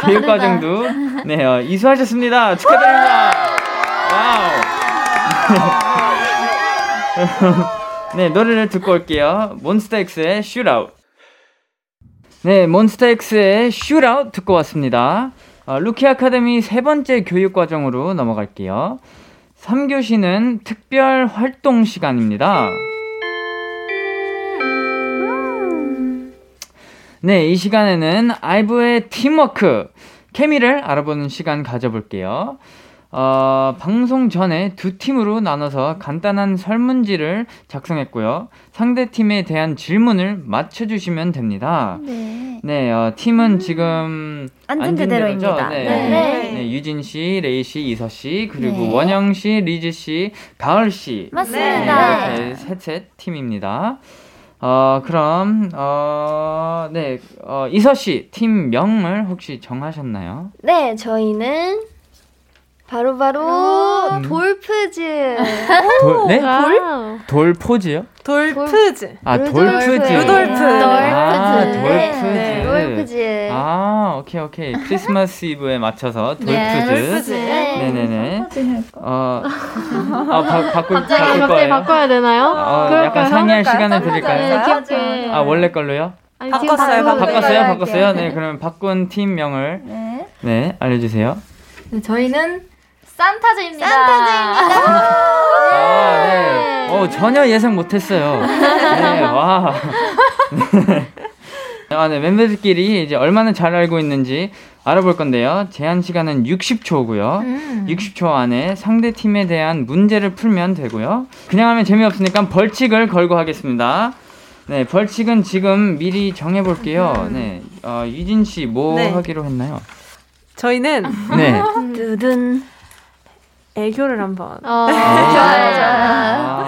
교육 과정도 네 어, 이수하셨습니다. 축하드립니다. 와우. 네 노래를 듣고 올게요. 몬스타엑스의 Shootout. 네, 몬스타엑스의 슈라웃 듣고 왔습니다. 어, 루키 아카데미 세 번째 교육 과정으로 넘어갈게요. 삼 교시는 특별 활동 시간입니다. 네, 이 시간에는 아이브의 팀워크, 케미를 알아보는 시간 가져볼게요. 어, 방송 전에 두 팀으로 나눠서 간단한 설문지를 작성했고요. 상대 팀에 대한 질문을 맞춰주시면 됩니다. 네. 네, 어, 팀은 음. 지금 앉은 그대로입니다. 네. 네. 네. 네, 유진 씨, 레이 씨, 이서 씨, 그리고 네. 원영 씨, 리즈 씨, 가을 씨. 맞습니다. 네, 이렇게 셋셋 팀입니다. 어, 그럼 어, 네, 어, 이서 씨 팀명을 혹시 정하셨나요? 네, 저희는. 바로바로 바로 돌프즈. 도, 네? 돌? 돌포즈요? 돌프즈. 아, 돌프즈. 루돌프. 돌프즈. 아, 돌프즈. 네. 돌프즈. 네. 아, 오케이, 오케이. 크리스마스 이브에 맞춰서 돌프즈. 네, 돌프즈. 네, 네, 네. 어. 아, 바, 바꿀 갑자기 갑자기 바꿔야 되나요? 어, 그럴까요? 약간 상의할 시간을 드릴까요? 네, 귀엽게. 아, 원래 걸로요? 아니, 바꿨어요. 바꿨어요. 바꿨어요. 바꿨어요. 네, 그러면 바꾼 팀명을 네. 네, 알려 주세요. 네, 저희는 산타즈입니다. 산타즈입니다. 아, 네. 어, 전혀 예상 못했어요. 네, 와. 네. 아, 네. 멤버들끼리 이제 얼마나 잘 알고 있는지 알아볼 건데요. 제한 시간은 육십 초고요. 음. 육십 초 안에 상대 팀에 대한 문제를 풀면 되고요. 그냥 하면 재미없으니까 벌칙을 걸고 하겠습니다. 네, 벌칙은 지금 미리 정해볼게요. 네, 어, 유진 씨 뭐 네. 하기로 했나요? 저희는 네. 두둔 애교를 한번. 어, 좋아요. 좋아요.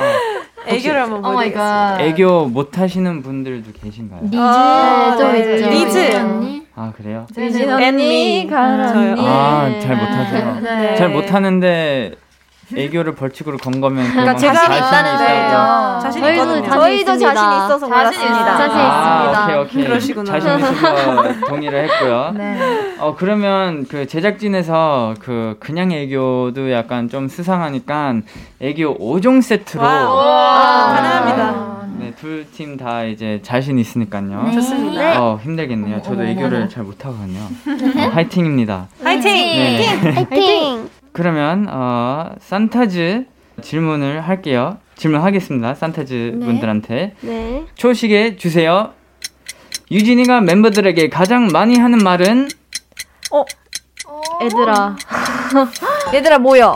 애교를 한번 보여드리겠습니다. 애교 못 하시는 분들도 계신가요? 리즈, 아, 네. 네. 리즈 언니. 아 그래요? 리즈 언니, 가을 언니. 아, 잘 못 하세요. 네. 잘 못 하는데. 애교를 벌칙으로 건 거면 그러니까 제가 있다는데요. 자신 있거든요. 저희도 자신 있어서 골랐습니다. 자신 있습니다. 아, 오케이 오케이. 그러시구나. 자신 있어서 동의를 했고요. 네. 어 그러면 그 제작진에서 그 그냥 애교도 약간 좀 스상하니까 애교 오 종 세트로 가능합니다. 네, 둘 팀 다 이제 자신 있으니까요. 네. 좋습니다. 어 힘들겠네요. 저도 애교를 잘 못 하거든요. 어, 화이팅입니다. 화이팅! 네. 화이팅! 화이팅! 그러면 어, 산타즈 질문을 할게요. 질문하겠습니다. 산타즈 네. 분들한테. 네. 초식에 주세요. 유진이가 멤버들에게 가장 많이 하는 말은? 어? 얘들아. 얘들아 모여.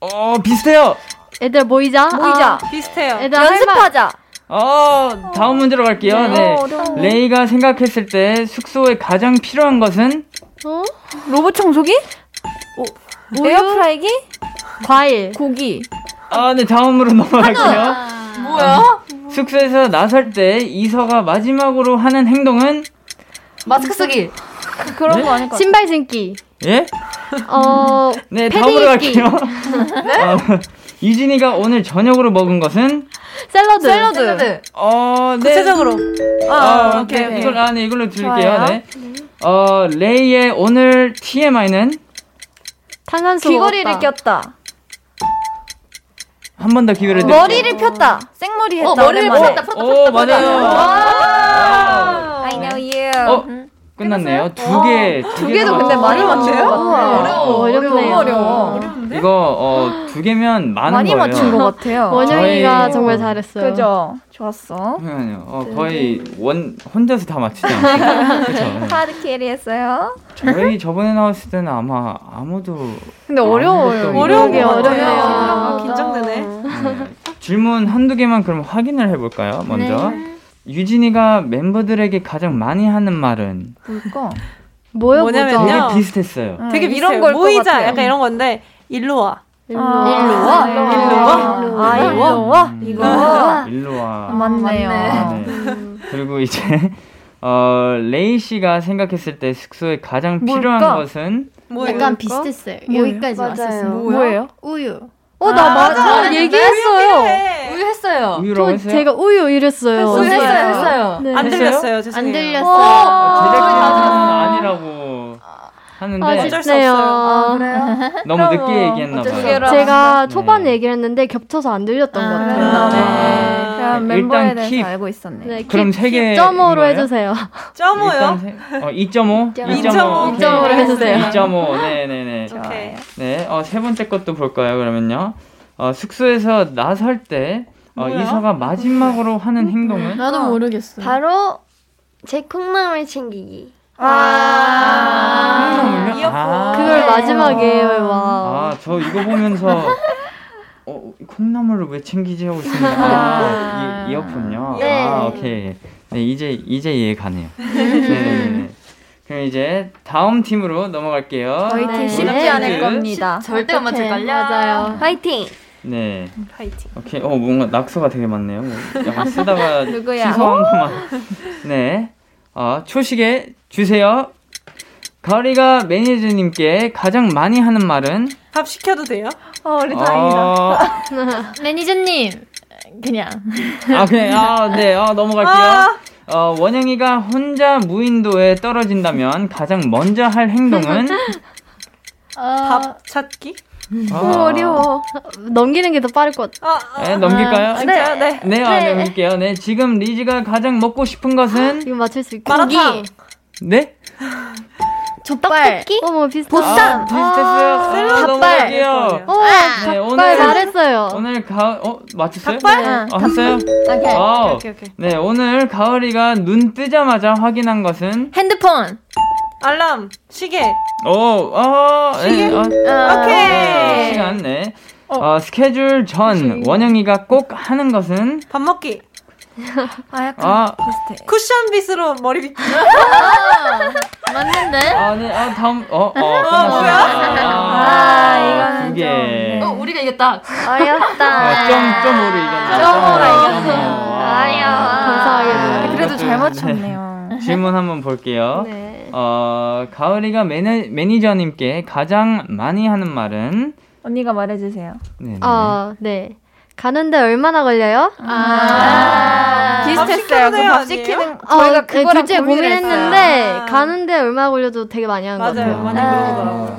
어 비슷해요. 얘들아 모이자. 모이자. 아, 비슷해요. 얘들아 연습하자. 어 다음 문제로 갈게요. 네. 네. 어, 레이가 생각했을 때 숙소에 가장 필요한 것은? 어? 로봇 청소기? 오. 에어프라이기? 과일 고기. 아, 네 다음으로 넘어갈게요. 뭐야? 어, 숙소에서 나설 때 이서가 마지막으로 하는 행동은? 마스크 쓰기. 그런 네? 거 아닐 것 같아. 신발 신기. 예? 어. 네 다음으로 갈게요. 네? 어, 유진이가 오늘 저녁으로 먹은 것은? 샐러드. 샐러드. 샐러드. 어, 네. 구체적으로. 아, 어, 오케이. 오케이. 이걸 아, 네 이걸로 드릴게요. 네. 네. 어, 레이의 오늘 티엠아이는? 탄산수 귀걸이를 꼈다. 한 번 더 기회를 드릴게요. 머리를 폈다. 생머리 했다. 어, 머리를 폈다. 폈다. 오, 맞아요. I know you. 어, 끝났네요. 두 개. 두 개도 근데 많이 맞춰요? 어려워. 어렵네요. 어려워. 어려운데? 이거 어, 두 개면 많은 많이 거예요. 많이 맞춘 것 같아요. 원영이가 정말 잘했어요. 그죠? 좋았어. 그러니까요. 어, 거의 원 혼자서 다 맞히지 않나요? 그렇죠. 하드 캐리했어요. 저희 저번에 나왔을 때는 아마 아무도. 근데 어려워요. 어려운 게 어렵네요. 긴장되네. 네. 질문 한두 개만 그럼 확인을 해볼까요? 먼저 네. 유진이가 멤버들에게 가장 많이 하는 말은 뭘까? 뭐냐면요. 되게 비슷했어요. 응, 되게 이런 걸 모이자 약간 이런 건데 일로 와. 일로 와? 일로 와? 일로 와? 일로 와? 일로 와? 일로 와. 맞네요. 아, 네. 그리고 이제 어, 레이 씨가 생각했을 때 숙소에 가장 필요한 뭘까? 것은 뭐예요? 약간 비슷했어요. 뭐예요? 여기까지 왔었어요. 뭐예요? 우유. 어, 나 아, 맞아. 맞아. 얘기했어요. 우유 했어요. 우유라고 했어요? 제가 우유 이랬어요. 우유 했어요. 했어요. 했어요. 네. 안 들렸어요. 죄송해요. 안 들렸어요. 제작자는 아니라고. 하는데 어쩔 수 없어요. 아, 너무 늦게 얘기했나 봐요. 제가 초반에 네. 얘기를 했는데 겹쳐서 안 들렸던 아, 것 같아요. 네. 네. 그럼 네. 멤버에 대해서 킵. 알고 있었네요. 네, 그럼 세 개 점 오로 해주세요. 점오요? 어, 이 점 오? 이 점 오. 이 점 오로 해주세요. 이 점 오. 네네네. 오케이. 네, 어, 세 번째 것도 볼까요? 그러면요. 어, 숙소에서 나설 때 어, 이서가 마지막으로 하는 행동은? 나도 모르겠어요. 바로 제 콩나물 챙기기. 아~, 아~, 아, 그걸 마지막에 와. 아, 저 이거 보면서 어, 콩나물을 왜 챙기지 하고 있습니다. 아, 아~ 이, 이어폰요. 네. 아, 오케이. 네, 이제 이제 이해 가네요. 네. 그럼 이제 다음 팀으로 넘어갈게요. 저희 팀 쉽지 않을 겁니다. 절대 안 맞을걸요. 맞아요. 파이팅. 네. 파이팅. 오케이. 어, 뭔가 낙서가 되게 많네요. 약간 쓰다가 취소한 것만. 네. 어, 초식에 주세요. 가을이가 매니저님께 가장 많이 하는 말은? 밥 시켜도 돼요? 어, 우리 다행이다. 어... 매니저님, 그냥. 아, 그냥, 아, 네, 어, 넘어갈게요. 아~ 어, 원영이가 혼자 무인도에 떨어진다면 가장 먼저 할 행동은? 어... 밥 찾기? 어... 오, 어려워. 넘기는 게 더 빠를 것 같아. 아, 아, 네, 넘길까요? 아, 네. 네, 네. 아, 네, 넘길게요. 네, 지금 리즈가 가장 먹고 싶은 것은? 이거 맞출 수 있겠다. 마라탕. 네? 족발. 어머, 비슷해. 보쌈. 아, 비슷했어요. 닭발. 어, 네, 오늘 잘했어요. 오늘 가을, 어, 맞췄어요? 닭발? 네. 아, 했어요? 오케이. 아, 오케이, 오케이. 네, 오늘 가을이가 눈 뜨자마자 확인한 것은? 핸드폰. 알람. 시계. 오, 아, 시계. 네, 아, 오케이. 네, 시간, 네. 어. 어, 스케줄 전, 원영이가 꼭 하는 것은? 밥 먹기. 아, 약간 아, 비슷해. 쿠션 빗으로 머리 빗기. 아, 맞는데? 아, 네, 아, 다음, 어, 어. 아, 뭐야? 아, 아, 아 이거는. 그게. 좀, 네. 어, 우리가 이겼다. 어렵다. 아, 좀, 좀 우리 이겼다. 좀 우리가 이겼어. 아야. 감사하게. 그래도 잘 맞췄네요. 네. 질문 한번 볼게요. 네. 어, 가을이가 매니, 매니저님께 가장 많이 하는 말은? 언니가 말해주세요. 네. 어, 네. 가는데 얼마나 걸려요? 아, 아~ 비슷했어요. 그 밥 시키는 저희가 어, 그거랑 둘째 고민했는데 아~ 가는데 얼마 걸려도 되게 많이 하는 것 같아요. 많이 그러더라고요.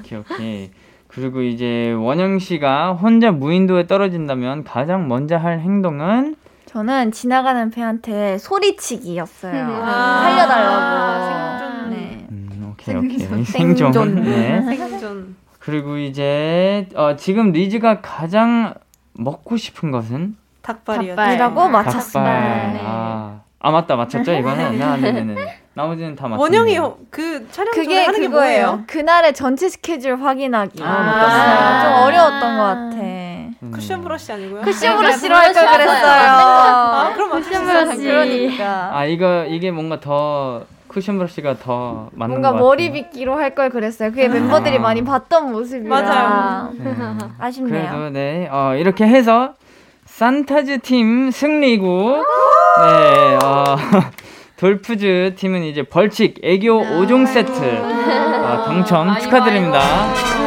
오케이 오케이. 그리고 이제 원영 씨가 혼자 무인도에 떨어진다면 가장 먼저 할 행동은? 저는 지나가는 배한테 소리치기였어요. 아~ 살려달라고. 생존. 네. 음, 오케이 오케이. 생존. 생존. 네. 생존. 그리고 이제 어, 지금 리즈가 가장 먹고 싶은 것은? 닭발이라고 맞췄습니다. 네. 아. 아 맞다 맞췄죠 이거는? 아, 네, 네, 네. 나머지는 다 맞췄어요. 원영이 그 촬영 전에 하는 게 뭐예요? 그날의 전체 스케줄 확인하기. 아, 아~ 좀 어려웠던 것 같아. 음. 쿠션 브러쉬 아니고요? 쿠션 브러쉬로 할 걸 그랬어요. 아, 그럼 쿠션 브러쉬. 그러니까. 아 이거 이게 뭔가 더 쿠션 브러쉬가 더 맞는 것 같아요. 뭔가 머리 빗기로 할 걸 그랬어요. 그게 아. 멤버들이 많이 봤던 모습이라. 맞아요. 네. 아쉽네요. 그래도 네. 어, 이렇게 해서 산타즈 팀 승리고 네. 어, 돌프즈 팀은 이제 벌칙 애교 오 종 세트 어, 당첨 아이고, 축하드립니다. 아이고.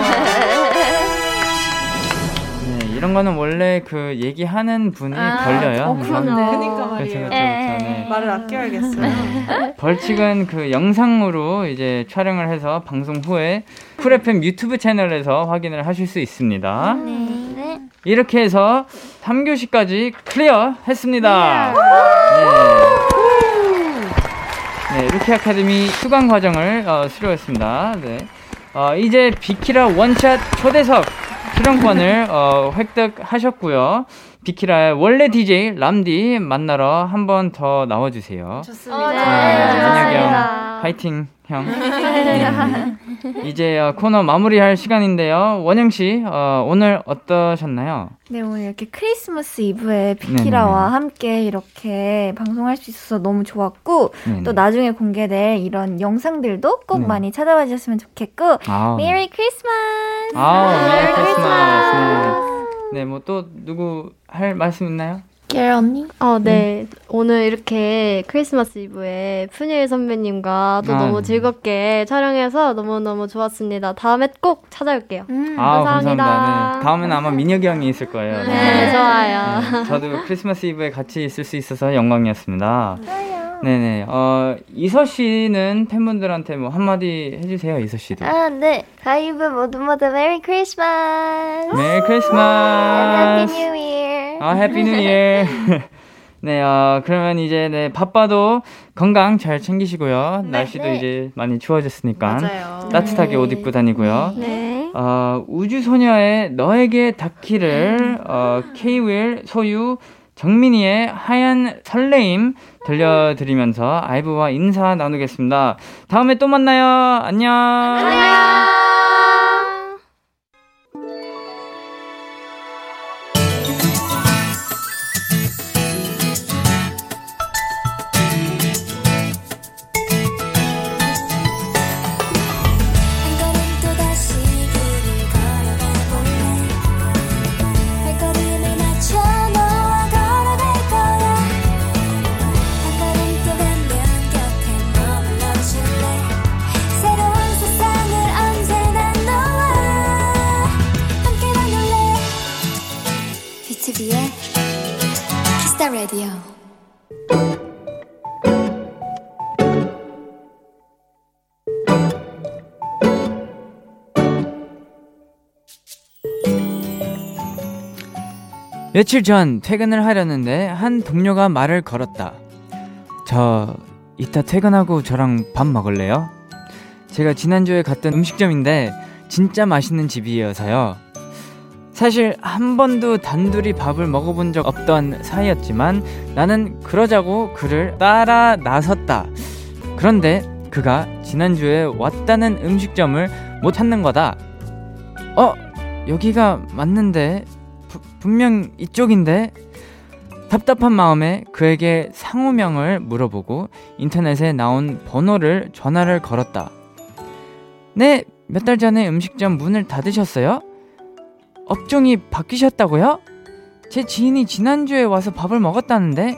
네, 이런 거는 원래 그 얘기하는 분이 아. 걸려요. 어, 그러네. 그니까 말이에요. 말을 아껴야겠어요. 벌칙은 그 영상으로 이제 촬영을 해서 방송 후에 쿨 에프엠 유튜브 채널에서 확인을 하실 수 있습니다. 네. 이렇게 해서 삼 교시까지 클리어 했습니다. 네. 네, 루키 아카데미 수강 과정을 어, 수료했습니다. 네. 어, 이제 비키라 원샷 초대석 출연권을 어, 획득하셨고요. 비키라의 원래 디제이 람디 만나러 한 번 더 나와주세요. 좋습니다. 어, 네, 민혁이 형 파이팅 형. 네. 이제 어, 코너 마무리할 시간인데요. 원영 씨 어, 오늘 어떠셨나요? 네 오늘 이렇게 크리스마스 이브에 비키라와 네네. 함께 이렇게 방송할 수 있어서 너무 좋았고 네네. 또 나중에 공개될 이런 영상들도 꼭 네네. 많이 찾아봐 주셨으면 좋겠고 아우. 메리 크리스마스. 아우, 메리 크리스마스. 크리스마스. 네. 네, 뭐 또 누구 할 말씀 있나요? 겔 언니? 어, 네. 네. 오늘 이렇게 크리스마스 이브에 푸니엘 선배님과 또 아, 너무 네. 즐겁게 촬영해서 너무너무 좋았습니다. 다음에 꼭 찾아올게요. 음, 아, 감사합니다. 감사합니다. 네. 다음에는 아마 민혁이 형이 있을 거예요. 네, 네. 좋아요. 네. 저도 크리스마스 이브에 같이 있을 수 있어서 영광이었습니다. 좋아요. 네네. 어, 이서 씨는 팬분들한테 뭐 한마디 해주세요, 이서 씨도. 아, 네. 다이브 모두 모두 메리 크리스마스! 메리 크리스마스! 해피 뉴 이어! 아, 해피 뉴 이어! 네, 어, 그러면 이제, 네, 바빠도 건강 잘 챙기시고요. 네, 날씨도 네. 이제 많이 추워졌으니까. 맞아요. 따뜻하게 네. 옷 입고 다니고요. 네. 네. 어, 우주소녀의 너에게 닿기를, 어, K-Will, 소유, 정민이의 하얀 설레임 들려드리면서 아이브와 인사 나누겠습니다. 다음에 또 만나요. 안녕. 안녕. Kiss the Radio. 며칠 전 퇴근을 하려는데 한 동료가 말을 걸었다. 저 이따 퇴근하고 저랑 밥 먹을래요? 제가 지난주에 갔던 음식점인데 진짜 맛있는 집이어서요. 사실 한 번도 단둘이 밥을 먹어본 적 없던 사이였지만 나는 그러자고 그를 따라 나섰다. 그런데 그가 지난주에 왔다는 음식점을 못 찾는 거다. 어? 여기가 맞는데? 부, 분명 이쪽인데? 답답한 마음에 그에게 상호명을 물어보고 인터넷에 나온 번호를 전화를 걸었다. 네, 몇 달 전에 음식점 문을 닫으셨어요? 업종이 바뀌셨다고요? 제 지인이 지난주에 와서 밥을 먹었다는데.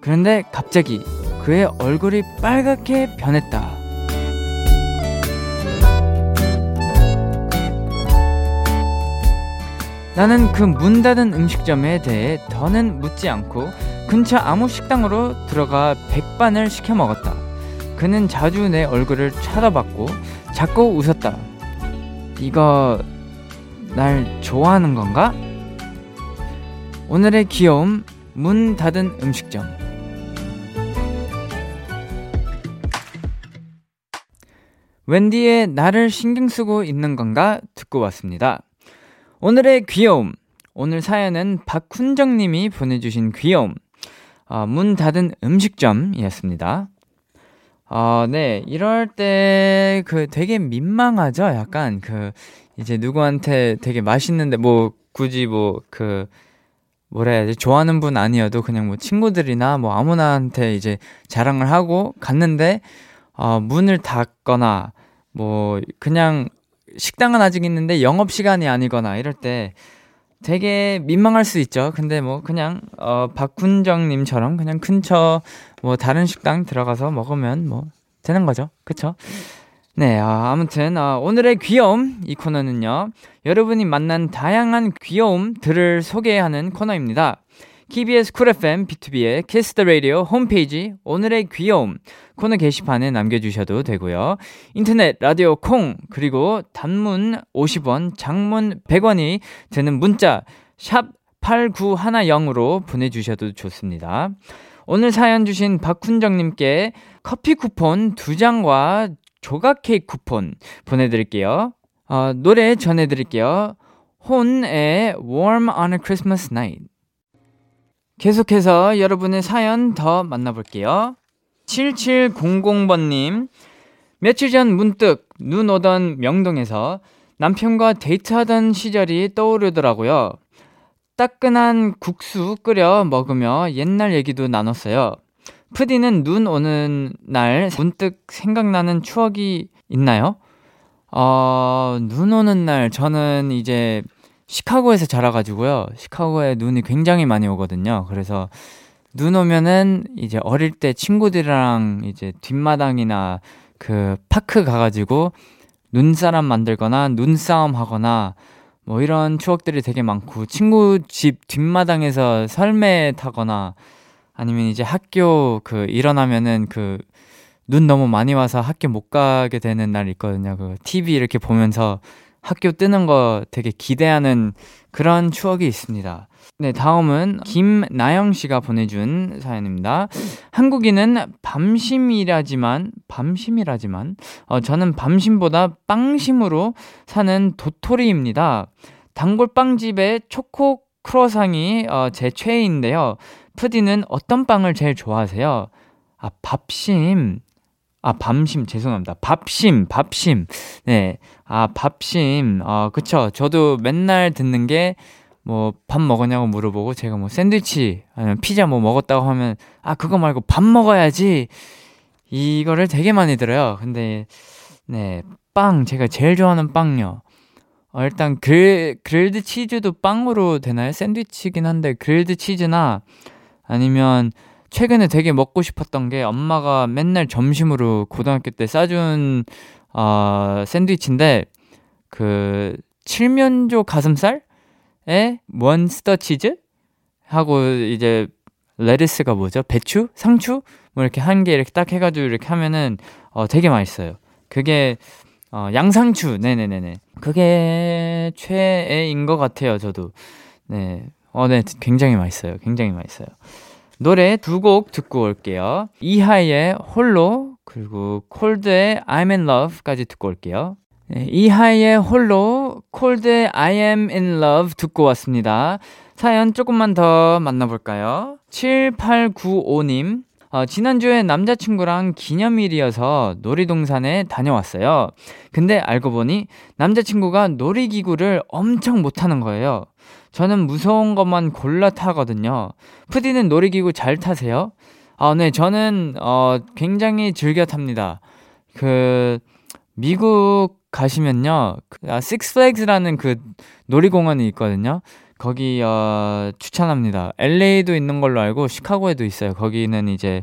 그런데 갑자기 그의 얼굴이 빨갛게 변했다. 나는 그 문 닫은 음식점에 대해 더는 묻지 않고 근처 아무 식당으로 들어가 백반을 시켜 먹었다. 그는 자주 내 얼굴을 쳐다봤고 자꾸 웃었다. 이거 날 좋아하는 건가? 오늘의 귀여움, 문 닫은 음식점. 웬디의 나를 신경 쓰고 있는 건가 듣고 왔습니다. 오늘의 귀여움, 오늘 사연은 박훈정님이 보내주신 귀여움, 어, 문 닫은 음식점이었습니다. 어, 네, 이럴 때 그 되게 민망하죠. 약간 그 이제 누구한테 되게 맛있는데 뭐 굳이 뭐 그 뭐라 해야 되지, 좋아하는 분 아니어도 그냥 뭐 친구들이나 뭐 아무나한테 이제 자랑을 하고 갔는데 어, 문을 닫거나 뭐 그냥 식당은 아직 있는데 영업시간이 아니거나 이럴 때 되게 민망할 수 있죠. 근데 뭐 그냥 어, 박훈정님처럼 그냥 근처 뭐 다른 식당 들어가서 먹으면 뭐 되는 거죠. 그쵸? 네, 어, 아무튼 어, 오늘의 귀여움, 이 코너는요, 여러분이 만난 다양한 귀여움들을 소개하는 코너입니다. 케이비에스 쿨 에프엠, 비투비의 Kiss the Radio 홈페이지 오늘의 귀여움 코너 게시판에 남겨주셔도 되고요. 인터넷, 라디오, 콩, 그리고 단문 오십 원, 장문 백 원이 드는 문자 샵 팔구일공으로 보내주셔도 좋습니다. 오늘 사연 주신 박훈정님께 커피 쿠폰 두 장과 조각 케이크 쿠폰 보내드릴게요. 어, 노래 전해드릴게요. 혼의 Warm on a Christmas Night. 계속해서 여러분의 사연 더 만나볼게요. 칠칠공공 번님, 며칠 전 문득 눈 오던 명동에서 남편과 데이트하던 시절이 떠오르더라고요. 따끈한 국수 끓여 먹으며 옛날 얘기도 나눴어요. 푸디는 눈 오는 날 문득 생각나는 추억이 있나요? 어, 눈 오는 날, 저는 이제 시카고에서 자라가지고요. 시카고에 눈이 굉장히 많이 오거든요. 그래서 눈 오면은 이제 어릴 때 친구들이랑 이제 뒷마당이나 그 파크 가가지고 눈사람 만들거나 눈싸움 하거나 뭐 이런 추억들이 되게 많고, 친구 집 뒷마당에서 설매 타거나, 아니면 이제 학교 그 일어나면은 그 눈 너무 많이 와서 학교 못 가게 되는 날 있거든요. 그 티비 이렇게 보면서 학교 뜨는 거 되게 기대하는 그런 추억이 있습니다. 네, 다음은 김나영 씨가 보내준 사연입니다. 한국인은 밤심이라지만, 밤심이라지만, 어, 저는 밤심보다 빵심으로 사는 도토리입니다. 단골빵집의 초코 크로상이 어, 제 최애인데요. 푸디는 어떤 빵을 제일 좋아하세요? 아, 밥심. 아, 밤심, 죄송합니다. 밥심, 밥심. 네. 아, 밥심. 어, 그쵸. 저도 맨날 듣는 게, 뭐, 밥 먹었냐고 물어보고, 제가 뭐, 샌드위치, 아니면 피자 뭐 먹었다고 하면, 아, 그거 말고 밥 먹어야지. 이거를 되게 많이 들어요. 근데, 네. 빵, 제가 제일 좋아하는 빵요. 어, 일단, 그, 그릴드 치즈도 빵으로 되나요? 샌드위치긴 한데, 그릴드 치즈나, 아니면, 최근에 되게 먹고 싶었던 게 엄마가 맨날 점심으로 고등학교 때 싸준 어, 샌드위치인데, 그 칠면조 가슴살에 몬스터 치즈? 하고 이제 레리스가 뭐죠? 배추? 상추? 뭐 이렇게 한 개 이렇게 딱 해가지고 이렇게 하면은 어, 되게 맛있어요. 그게 어, 양상추. 네네네네. 그게 최애인 것 같아요, 저도. 네. 어, 네. 굉장히 맛있어요. 굉장히 맛있어요. 노래 두 곡 듣고 올게요. 이하이의 홀로, 그리고 콜드의 I'm in love까지 듣고 올게요. 네, 이하이의 홀로, 콜드의 I am in love 듣고 왔습니다. 사연 조금만 더 만나볼까요? 칠팔구오 님, 어, 지난주엔 남자친구랑 기념일이어서 놀이동산에 다녀왔어요. 근데 알고 보니 남자친구가 놀이기구를 엄청 못타는 거예요. 저는 무서운 것만 골라 타거든요. 푸디는 놀이기구 잘 타세요? 아, 네, 저는 어, 굉장히 즐겨 탑니다. 그 미국 가시면요, 아, 식스플래그라는 그 놀이공원이 있거든요. 거기 어, 추천합니다. 엘에이도 있는 걸로 알고 시카고에도 있어요. 거기는 이제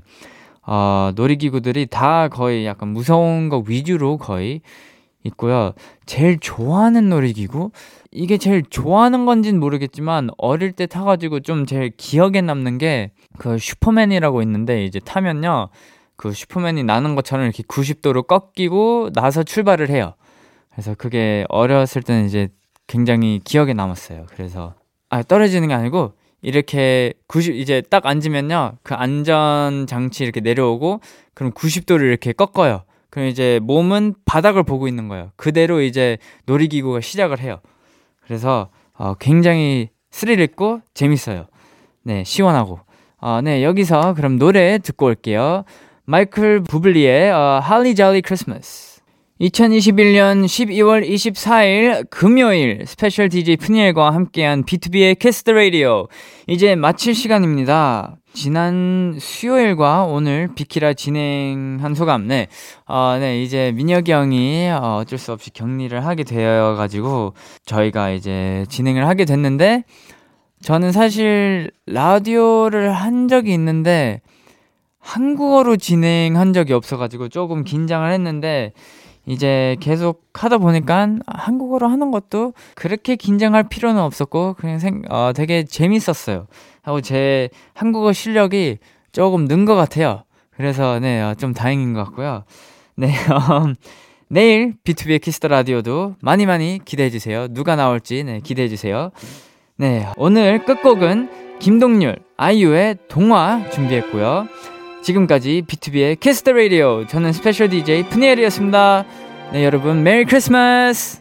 어, 놀이기구들이 다 거의 약간 무서운 거 위주로 거의 있고요. 제일 좋아하는 놀이기구? 이게 제일 좋아하는 건진 모르겠지만 어릴 때 타가지고 좀 제일 기억에 남는 게 그 슈퍼맨이라고 있는데, 이제 타면요 그 슈퍼맨이 나는 것처럼 이렇게 구십 도로 꺾이고 나서 출발을 해요. 그래서 그게 어렸을 때는 이제 굉장히 기억에 남았어요. 그래서 아, 떨어지는 게 아니고 이렇게 구십 이제 딱 앉으면요 그 안전 장치 이렇게 내려오고 그럼 구십 도를 이렇게 꺾어요. 그럼 이제 몸은 바닥을 보고 있는 거예요. 그대로 이제 놀이기구가 시작을 해요. 그래서 어, 굉장히 스릴 있고 재밌어요. 네, 시원하고. 어, 네, 여기서 그럼 노래 듣고 올게요. 마이클 부블리의 어, Holly Jolly Christmas. 이천이십일 년 십이월 이십사일 금요일 스페셜 디제이 푸니엘과 함께한 비투비의 Kiss the Radio 이제 마칠 시간입니다. 지난 수요일과 오늘 비키라 진행한 소감. 네, 어, 네 이제 민혁이 형이 어, 어쩔 수 없이 격리를 하게 되어가지고 저희가 이제 진행을 하게 됐는데, 저는 사실 라디오를 한 적이 있는데 한국어로 진행한 적이 없어가지고 조금 긴장을 했는데, 이제 계속 하다 보니까 한국어로 하는 것도 그렇게 긴장할 필요는 없었고 그냥 생, 어, 되게 재밌었어요. 하고 제 한국어 실력이 조금 는 것 같아요. 그래서 네, 어, 좀 다행인 것 같고요. 네, 어, 내일 비투비의 키스 더 라디오도 많이 많이 기대해주세요. 누가 나올지 네, 기대해주세요. 네, 오늘 끝곡은 김동률, 아이유의 동화 준비했고요. 지금까지 비투비의 Kiss the Radio, 저는 스페셜 디제이 푸니엘이었습니다. 네, 여러분 메리 크리스마스!